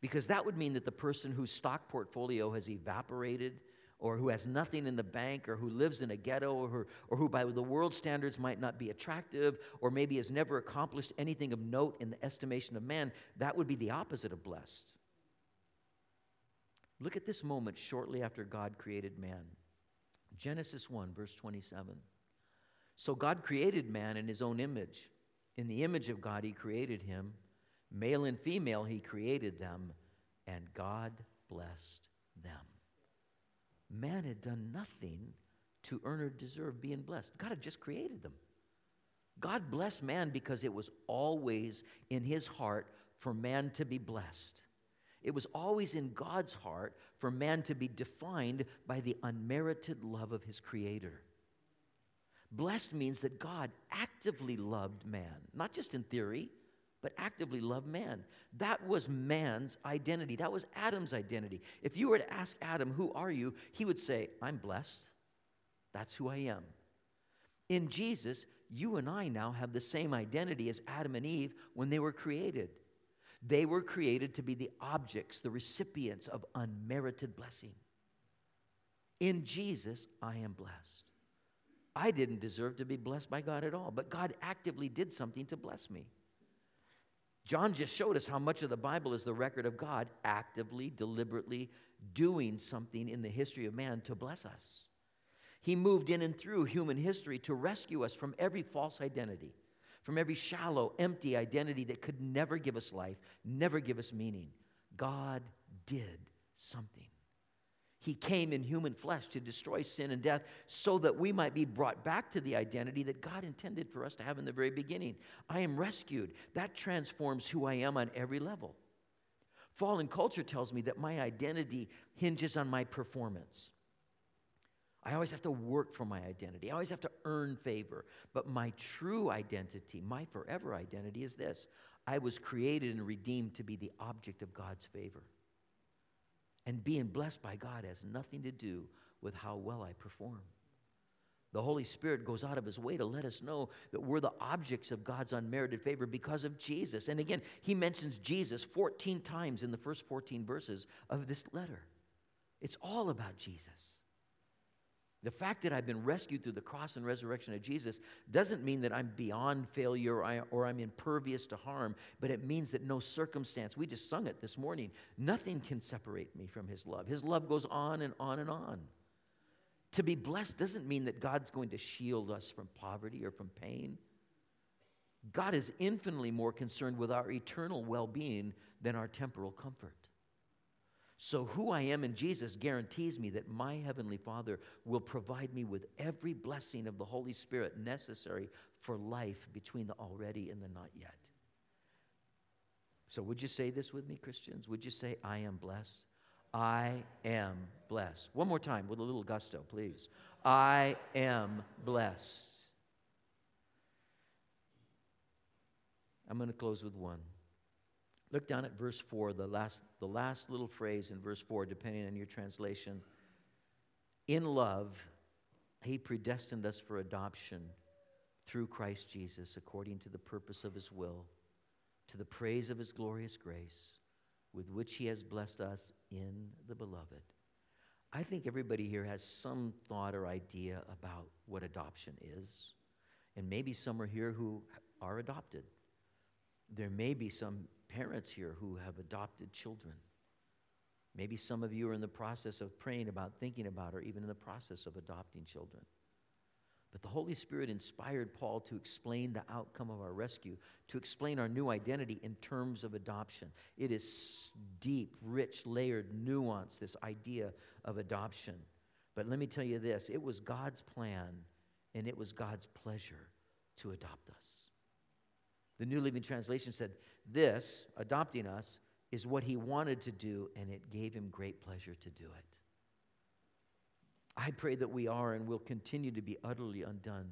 Because that would mean that the person whose stock portfolio has evaporated or who has nothing in the bank or who lives in a ghetto or who, or who by the world standards might not be attractive or maybe has never accomplished anything of note in the estimation of man, that would be the opposite of blessed. Look at this moment shortly after God created man. Genesis one, verse twenty-seven. So God created man in his own image. In the image of God, he created him. Male and female, he created them. And God blessed them. Man had done nothing to earn or deserve being blessed. God had just created them. God blessed man because it was always in his heart for man to be blessed. It was always in God's heart for man to be defined by the unmerited love of his Creator. Blessed means that God actively loved man, not just in theory, but actively loved man. That was man's identity. That was Adam's identity. If you were to ask Adam, who are you? He would say, I'm blessed. That's who I am. In Jesus, you and I now have the same identity as Adam and Eve when they were created. They were created to be the objects, the recipients of unmerited blessing. In Jesus, I am blessed. I didn't deserve to be blessed by God at all, but God actively did something to bless me. John just showed us how much of the Bible is the record of God actively, deliberately doing something in the history of man to bless us. He moved in and through human history to rescue us from every false identity, from every shallow, empty identity that could never give us life, never give us meaning. God did something. He came in human flesh to destroy sin and death so that we might be brought back to the identity that God intended for us to have in the very beginning. I am rescued. That transforms who I am on every level. Fallen culture tells me that my identity hinges on my performance. I always have to work for my identity. I always have to earn favor. But my true identity, my forever identity is this. I was created and redeemed to be the object of God's favor. And being blessed by God has nothing to do with how well I perform. The Holy Spirit goes out of His way to let us know that we're the objects of God's unmerited favor because of Jesus. And again, He mentions Jesus fourteen times in the first fourteen verses of this letter. It's all about Jesus. The fact that I've been rescued through the cross and resurrection of Jesus doesn't mean that I'm beyond failure or I'm impervious to harm, but it means that no circumstance, we just sung it this morning, nothing can separate me from His love. His love goes on and on and on. To be blessed doesn't mean that God's going to shield us from poverty or from pain. God is infinitely more concerned with our eternal well-being than our temporal comfort. So who I am in Jesus guarantees me that my Heavenly Father will provide me with every blessing of the Holy Spirit necessary for life between the already and the not yet. So would you say this with me, Christians? Would you say, I am blessed? I am blessed. One more time with a little gusto, please. I am blessed. I'm going to close with one. Look down at verse four, the last the last little phrase in verse four, depending on your translation. In love, He predestined us for adoption through Christ Jesus, according to the purpose of His will, to the praise of His glorious grace, with which He has blessed us in the beloved. I think everybody here has some thought or idea about what adoption is. And maybe some are here who are adopted. There may be some parents here who have adopted children. Maybe some of you are in the process of praying about, thinking about, or even in the process of adopting children. But the Holy Spirit inspired Paul to explain the outcome of our rescue, to explain our new identity in terms of adoption. It is deep, rich, layered, nuanced, this idea of adoption. But let me tell you this, it was God's plan and it was God's pleasure to adopt us. The New Living Translation said, this, adopting us, is what He wanted to do, and it gave Him great pleasure to do it. I pray that we are and will continue to be utterly undone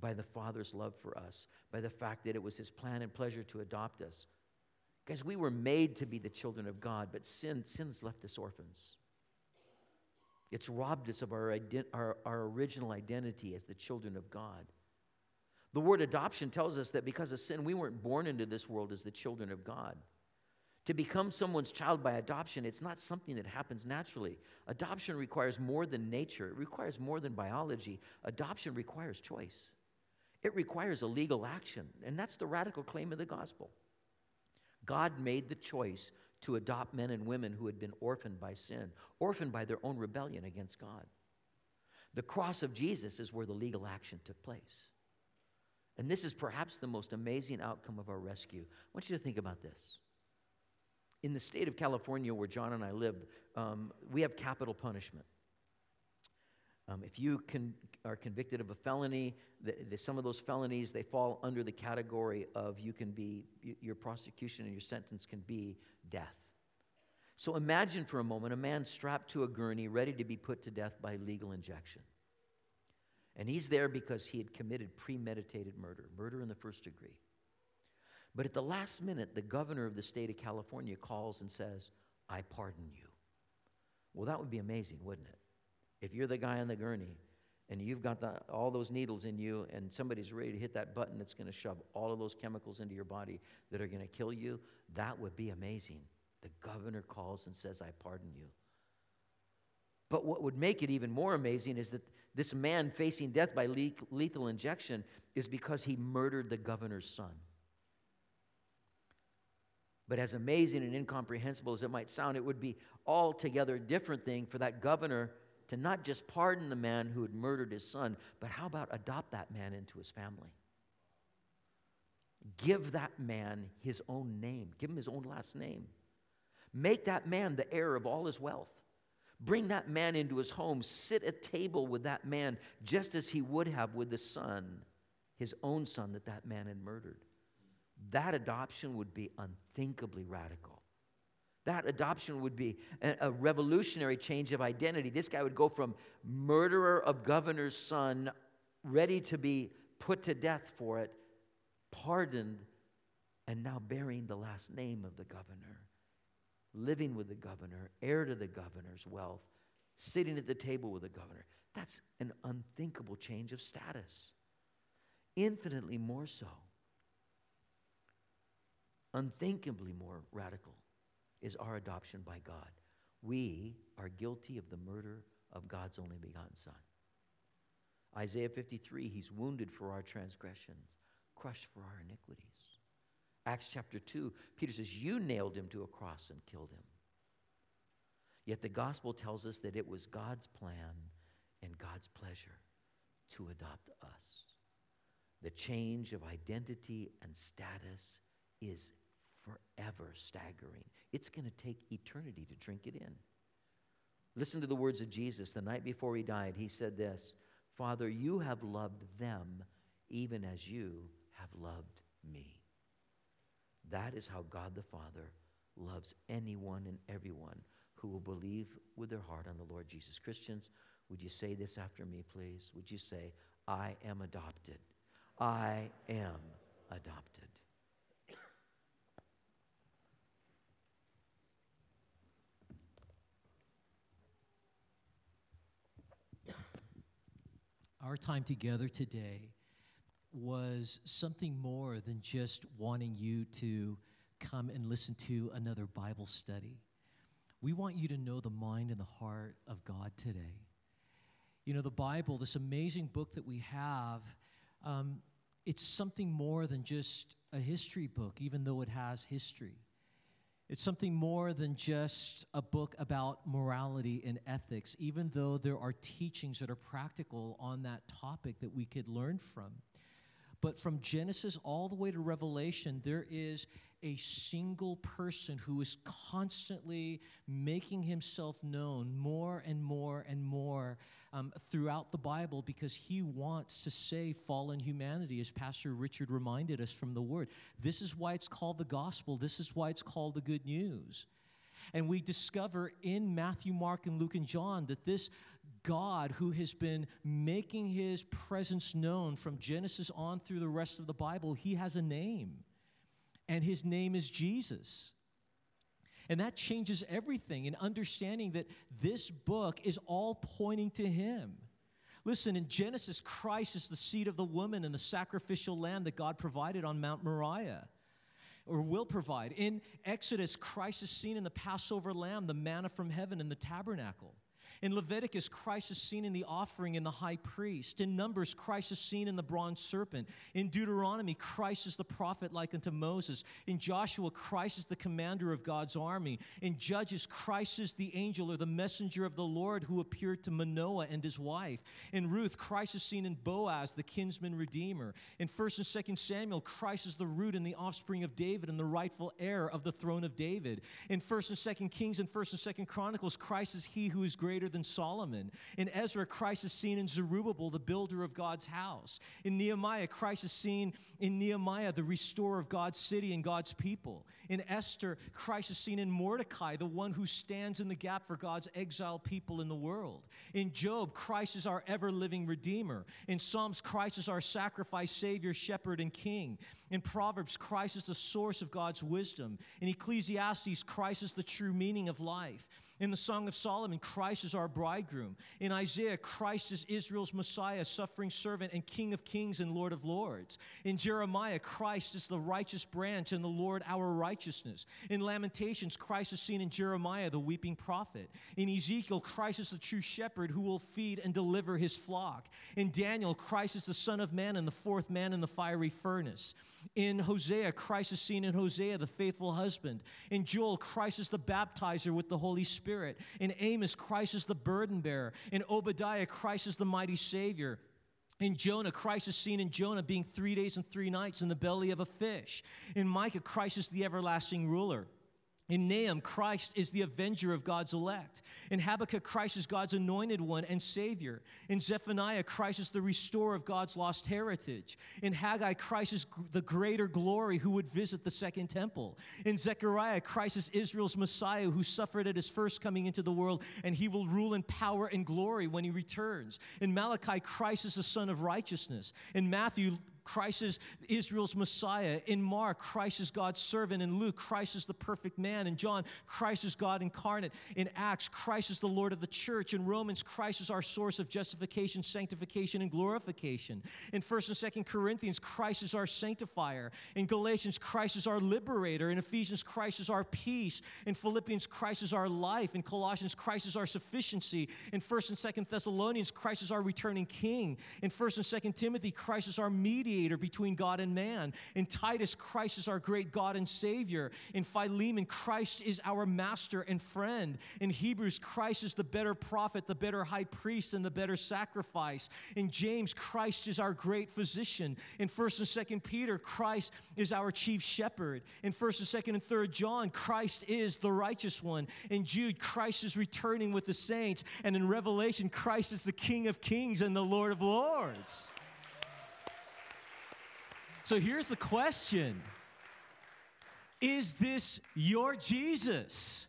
by the Father's love for us, by the fact that it was His plan and pleasure to adopt us. Guys, we were made to be the children of God, but sin, sin's left us orphans. It's robbed us of our, ident- our, our original identity as the children of God. The word adoption tells us that because of sin, we weren't born into this world as the children of God. To become someone's child by adoption, it's not something that happens naturally. Adoption requires more than nature. It requires more than biology. Adoption requires choice. It requires a legal action, and that's the radical claim of the gospel. God made the choice to adopt men and women who had been orphaned by sin, orphaned by their own rebellion against God. The cross of Jesus is where the legal action took place. And this is perhaps the most amazing outcome of our rescue. I want you to think about this. In the state of California where John and I live, um, we have capital punishment. Um, if you con- are convicted of a felony, the, the, some of those felonies, they fall under the category of you can be, your prosecution and your sentence can be death. So imagine for a moment a man strapped to a gurney ready to be put to death by lethal injection. And he's there because he had committed premeditated murder, murder in the first degree. But at the last minute, the governor of the state of California calls and says, I pardon you. Well, that would be amazing, wouldn't it? If you're the guy on the gurney and you've got the, all those needles in you and somebody's ready to hit that button that's going to shove all of those chemicals into your body that are going to kill you, that would be amazing. The governor calls and says, I pardon you. But what would make it even more amazing is that this man facing death by le- lethal injection is because he murdered the governor's son. But as amazing and incomprehensible as it might sound, it would be altogether a different thing for that governor to not just pardon the man who had murdered his son, but how about adopt that man into his family? Give that man his own name. Give him his own last name. Make that man the heir of all his wealth. Bring that man into his home. Sit at table with that man just as he would have with the son, his own son that that man had murdered. That adoption would be unthinkably radical. That adoption would be a, a revolutionary change of identity. This guy would go from murderer of governor's son, ready to be put to death for it, pardoned, and now bearing the last name of the governor, living with the governor, heir to the governor's wealth, sitting at the table with the governor. That's an unthinkable change of status. Infinitely more so. Unthinkably more radical is our adoption by God. We are guilty of the murder of God's only begotten Son. Isaiah fifty-three, he's wounded for our transgressions, crushed for our iniquities. Acts chapter two, Peter says, you nailed him to a cross and killed him. Yet the gospel tells us that it was God's plan and God's pleasure to adopt us. The change of identity and status is forever staggering. It's going to take eternity to drink it in. Listen to the words of Jesus the night before he died. He said this, Father, you have loved them even as you have loved me. That is how God the Father loves anyone and everyone who will believe with their heart on the Lord Jesus. Christians, would you say this after me, please? Would you say, I am adopted. I am adopted. Our time together today was something more than just wanting you to come and listen to another Bible study. We want you to know the mind and the heart of God today. You know, the Bible, this amazing book that we have, um, it's something more than just a history book, even though it has history. It's something more than just a book about morality and ethics, even though there are teachings that are practical on that topic that we could learn from. But from Genesis all the way to Revelation, there is a single person who is constantly making himself known more and more and more um, throughout the Bible because he wants to save fallen humanity, as Pastor Richard reminded us from the Word. This is why it's called the gospel. This is why it's called the good news. And we discover in Matthew, Mark, and Luke, and John that this God who has been making his presence known from Genesis on through the rest of the Bible, he has a name. And his name is Jesus. And that changes everything in understanding that this book is all pointing to him. Listen, in Genesis, Christ is the seed of the woman and the sacrificial lamb that God provided on Mount Moriah, or will provide. In Exodus, Christ is seen in the Passover lamb, the manna from heaven, and the tabernacle. In Leviticus, Christ is seen in the offering and the high priest. In Numbers, Christ is seen in the bronze serpent. In Deuteronomy, Christ is the prophet like unto Moses. In Joshua, Christ is the commander of God's army. In Judges, Christ is the angel or the messenger of the Lord who appeared to Manoah and his wife. In Ruth, Christ is seen in Boaz, the kinsman redeemer. In First and Second Samuel, Christ is the root and the offspring of David and the rightful heir of the throne of David. In First and Second Kings and First and Second Chronicles, Christ is he who is greater greater than Solomon. In Ezra, Christ is seen in Zerubbabel, the builder of God's house. In Nehemiah, Christ is seen in Nehemiah, the restorer of God's city and God's people. In Esther, Christ is seen in Mordecai, the one who stands in the gap for God's exiled people in the world. In Job, Christ is our ever-living Redeemer. In Psalms, Christ is our sacrifice, Savior, Shepherd, and King. In Proverbs, Christ is the source of God's wisdom. In Ecclesiastes, Christ is the true meaning of life. In the Song of Solomon, Christ is our bridegroom. In Isaiah, Christ is Israel's Messiah, suffering servant, and King of kings and Lord of lords. In Jeremiah, Christ is the righteous branch and the Lord our righteousness. In Lamentations, Christ is seen in Jeremiah, the weeping prophet. In Ezekiel, Christ is the true shepherd who will feed and deliver his flock. In Daniel, Christ is the Son of Man and the fourth man in the fiery furnace. In Hosea, Christ is seen in Hosea, the faithful husband. In Joel, Christ is the baptizer with the Holy Spirit. Spirit. In Amos, Christ is the burden bearer. In Obadiah, Christ is the mighty Savior. In Jonah, Christ is seen in Jonah being three days and three nights in the belly of a fish. In Micah, Christ is the everlasting ruler. In Nahum, Christ is the avenger of God's elect. In Habakkuk, Christ is God's anointed one and Savior. In Zephaniah, Christ is the restorer of God's lost heritage. In Haggai, Christ is the greater glory who would visit the second temple. In Zechariah, Christ is Israel's Messiah who suffered at his first coming into the world, and he will rule in power and glory when he returns. In Malachi, Christ is the Son of righteousness. In Matthew, Christ is Israel's Messiah. In Mark, Christ is God's servant. In Luke, Christ is the perfect man. In John, Christ is God incarnate. In Acts, Christ is the Lord of the church. In Romans, Christ is our source of justification, sanctification, and glorification. In First and Second Corinthians, Christ is our sanctifier. In Galatians, Christ is our liberator. In Ephesians, Christ is our peace. In Philippians, Christ is our life. In Colossians, Christ is our sufficiency. In First and Second Thessalonians, Christ is our returning King. In First and Second Timothy, Christ is our mediator between God and man. In Titus, Christ is our great God and Savior. In Philemon, Christ is our master and friend. In Hebrews, Christ is the better prophet, the better high priest, and the better sacrifice. In James, Christ is our great physician. In First and Second Peter, Christ is our chief shepherd. In First and Second and Third John, Christ is the righteous one. In Jude, Christ is returning with the saints. And in Revelation, Christ is the King of kings and the Lord of lords. So here's the question. Is this your Jesus?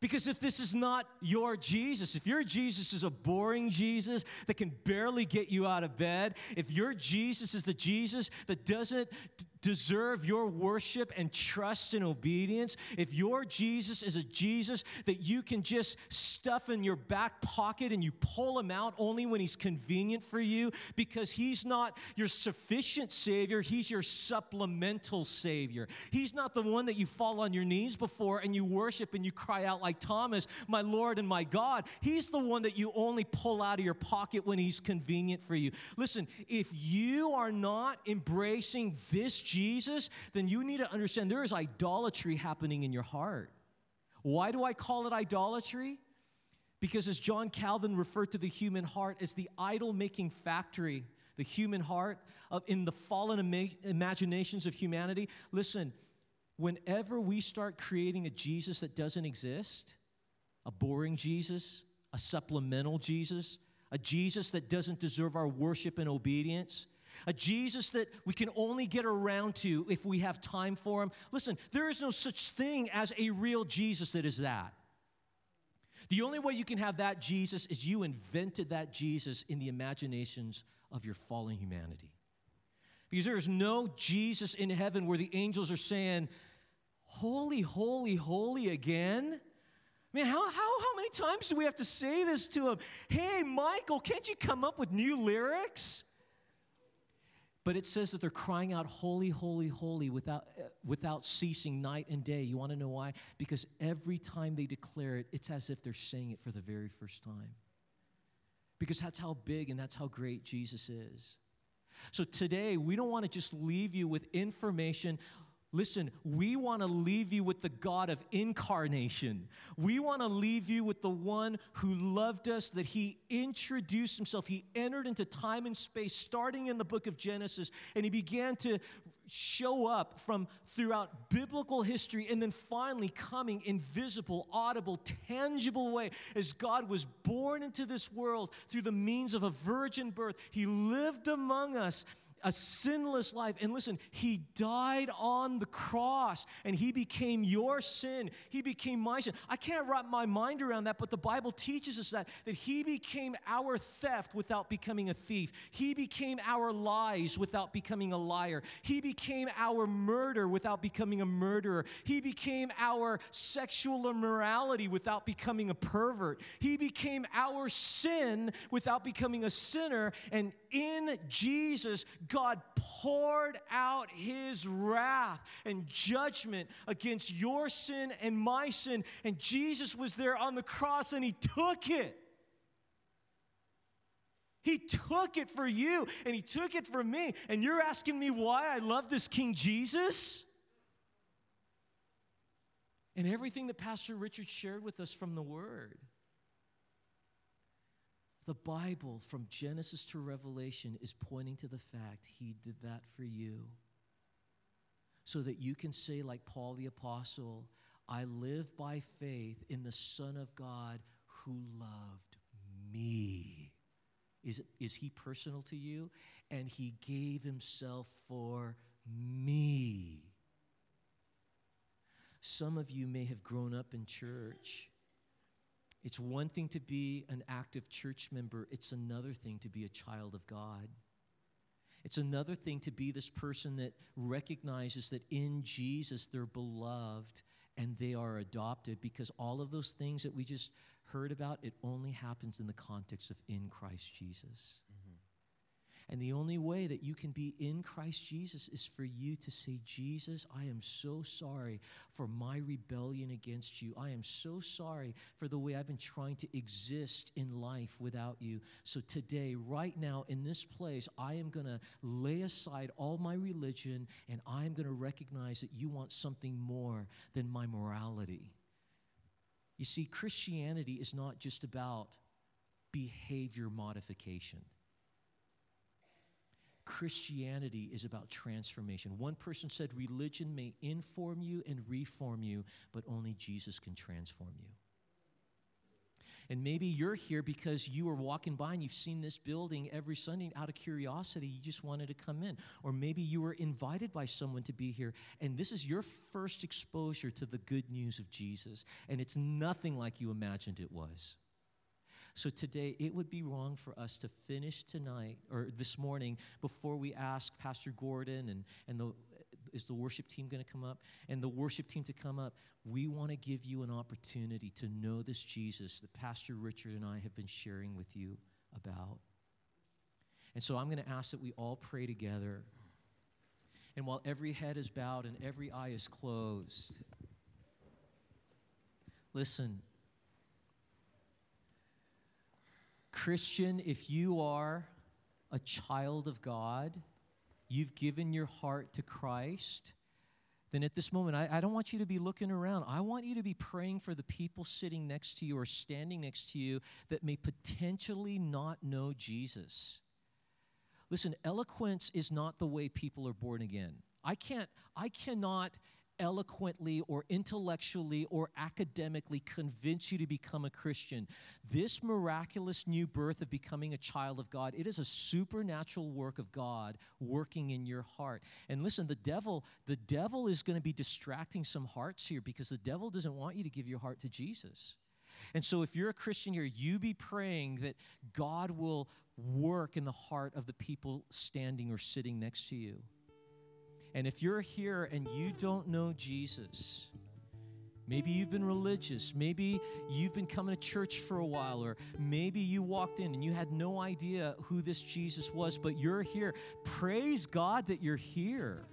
Because if this is not your Jesus, if your Jesus is a boring Jesus that can barely get you out of bed, if your Jesus is the Jesus that doesn't d- deserve your worship and trust and obedience, if your Jesus is a Jesus that you can just stuff in your back pocket and you pull him out only when he's convenient for you, because he's not your sufficient Savior, he's your supplemental Savior. He's not the one that you fall on your knees before and you worship and you cry out like Thomas, my Lord and my God. He's the one that you only pull out of your pocket when he's convenient for you. Listen, if you are not embracing this Jesus, Jesus, then you need to understand there is idolatry happening in your heart. Why do I call it idolatry? Because as John Calvin referred to the human heart as the idol-making factory, the human heart of, in the fallen ima- imaginations of humanity. Listen, whenever we start creating a Jesus that doesn't exist, a boring Jesus, a supplemental Jesus, a Jesus that doesn't deserve our worship and obedience, a Jesus that we can only get around to if we have time for him. Listen, there is no such thing as a real Jesus that is that. The only way you can have that Jesus is you invented that Jesus in the imaginations of your fallen humanity. Because there is no Jesus in heaven where the angels are saying, holy, holy, holy again. Man, how, how, how many times do we have to say this to him? Hey, Michael, can't you come up with new lyrics? But it says that they're crying out, holy, holy, holy, without uh, without ceasing night and day. You want to know why? Because every time they declare it, it's as if they're saying it for the very first time. Because that's how big and that's how great Jesus is. So today, we don't want to just leave you with information. Listen, we want to leave you with the God of incarnation. We want to leave you with the one who loved us, that he introduced himself. He entered into time and space, starting in the book of Genesis, and he began to show up from throughout biblical history, and then finally coming in visible, audible, tangible way as God was born into this world through the means of a virgin birth. He lived among us a sinless life. And listen, he died on the cross, and he became your sin. He became my sin. I can't wrap my mind around that, but the Bible teaches us that, that he became our theft without becoming a thief. He became our lies without becoming a liar. He became our murder without becoming a murderer. He became our sexual immorality without becoming a pervert. He became our sin without becoming a sinner. And in Jesus, God poured out his wrath and judgment against your sin and my sin, and Jesus was there on the cross, and he took it. He took it for you, and he took it for me, and you're asking me why I love this King Jesus? And everything that Pastor Richard shared with us from the Word, the Bible, from Genesis to Revelation, is pointing to the fact he did that for you, so that you can say, like Paul the Apostle, I live by faith in the Son of God who loved me. Is, is he personal to you? And he gave himself for me. Some of you may have grown up in church. It's one thing to be an active church member. It's another thing to be a child of God. It's another thing to be this person that recognizes that in Jesus they're beloved and they are adopted, because all of those things that we just heard about, it only happens in the context of in Christ Jesus. Mm-hmm. And the only way that you can be in Christ Jesus is for you to say, Jesus, I am so sorry for my rebellion against you. I am so sorry for the way I've been trying to exist in life without you. So today, right now, in this place, I am going to lay aside all my religion, and I am going to recognize that you want something more than my morality. You see, Christianity is not just about behavior modification. Christianity is about transformation. One person said, religion may inform you and reform you, but only Jesus can transform you. And maybe you're here because you were walking by and you've seen this building every Sunday, and out of curiosity, you just wanted to come in. Or maybe you were invited by someone to be here, and this is your first exposure to the good news of Jesus, and it's nothing like you imagined it was. So today, it would be wrong for us to finish tonight, or this morning, before we ask Pastor Gordon, and, and the, is the worship team going to come up? And the worship team to come up. We want to give you an opportunity to know this Jesus that Pastor Richard and I have been sharing with you about. And so I'm going to ask that we all pray together. And while every head is bowed and every eye is closed, listen, Christian, if you are a child of God, you've given your heart to Christ, then at this moment, I, I don't want you to be looking around. I want you to be praying for the people sitting next to you or standing next to you that may potentially not know Jesus. Listen, eloquence is not the way people are born again. I can't, I cannot eloquently or intellectually or academically convince you to become a Christian. This miraculous new birth of becoming a child of God, it is a supernatural work of God working in your heart. And listen, the devil, the devil is going to be distracting some hearts here, because the devil doesn't want you to give your heart to Jesus. And so if you're a Christian here, you be praying that God will work in the heart of the people standing or sitting next to you. And if you're here and you don't know Jesus, maybe you've been religious, maybe you've been coming to church for a while, or maybe you walked in and you had no idea who this Jesus was, but you're here. Praise God that you're here.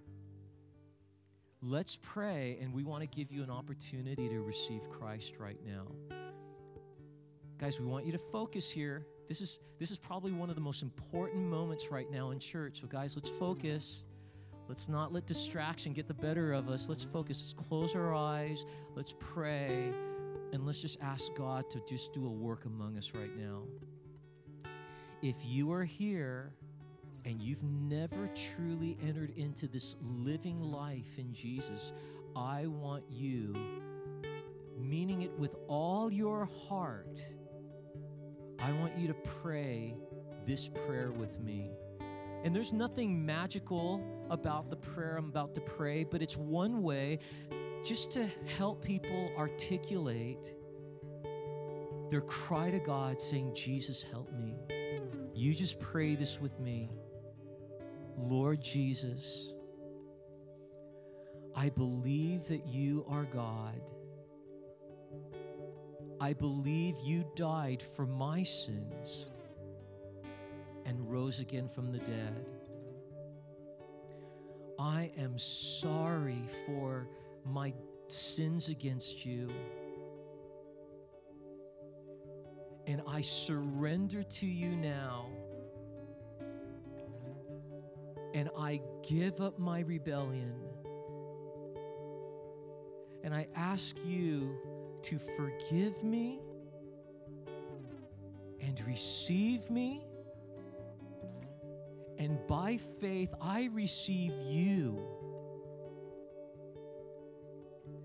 Let's pray, and we want to give you an opportunity to receive Christ right now. Guys, we want you to focus here. This is, this is probably one of the most important moments right now in church. So guys, let's focus. Let's not let distraction get the better of us. Let's focus. Let's close our eyes. Let's pray. And let's just ask God to just do a work among us right now. If you are here and you've never truly entered into this living life in Jesus, I want you, meaning it with all your heart, I want you to pray this prayer with me. And there's nothing magical about the prayer I'm about to pray, but it's one way just to help people articulate their cry to God saying, Jesus, help me. You just pray this with me. Lord Jesus, I believe that you are God. I believe you died for my sins and rose again from the dead. I am sorry for my sins against you. And I surrender to you now. And I give up my rebellion. And I ask you to forgive me and receive me. And by faith, I receive you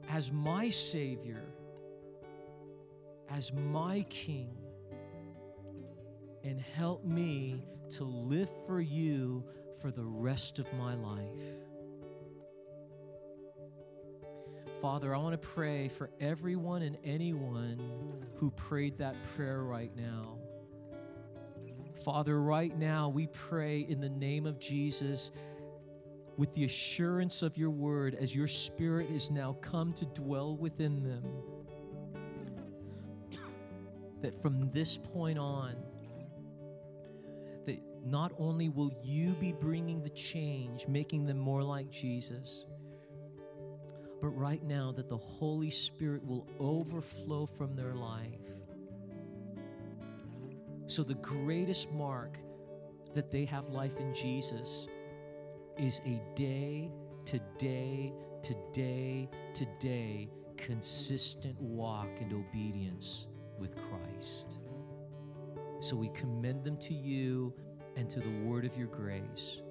as my Savior, as my King, and help me to live for you for the rest of my life. Father, I want to pray for everyone and anyone who prayed that prayer right now. Father, right now we pray in the name of Jesus with the assurance of your word as your Spirit has now come to dwell within them. That from this point on, that not only will you be bringing the change, making them more like Jesus, but right now that the Holy Spirit will overflow from their life. So the greatest mark that they have life in Jesus is a day to day to day to day consistent walk and obedience with Christ. So we commend them to you and to the word of your grace.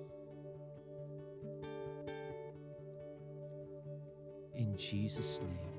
In Jesus' name.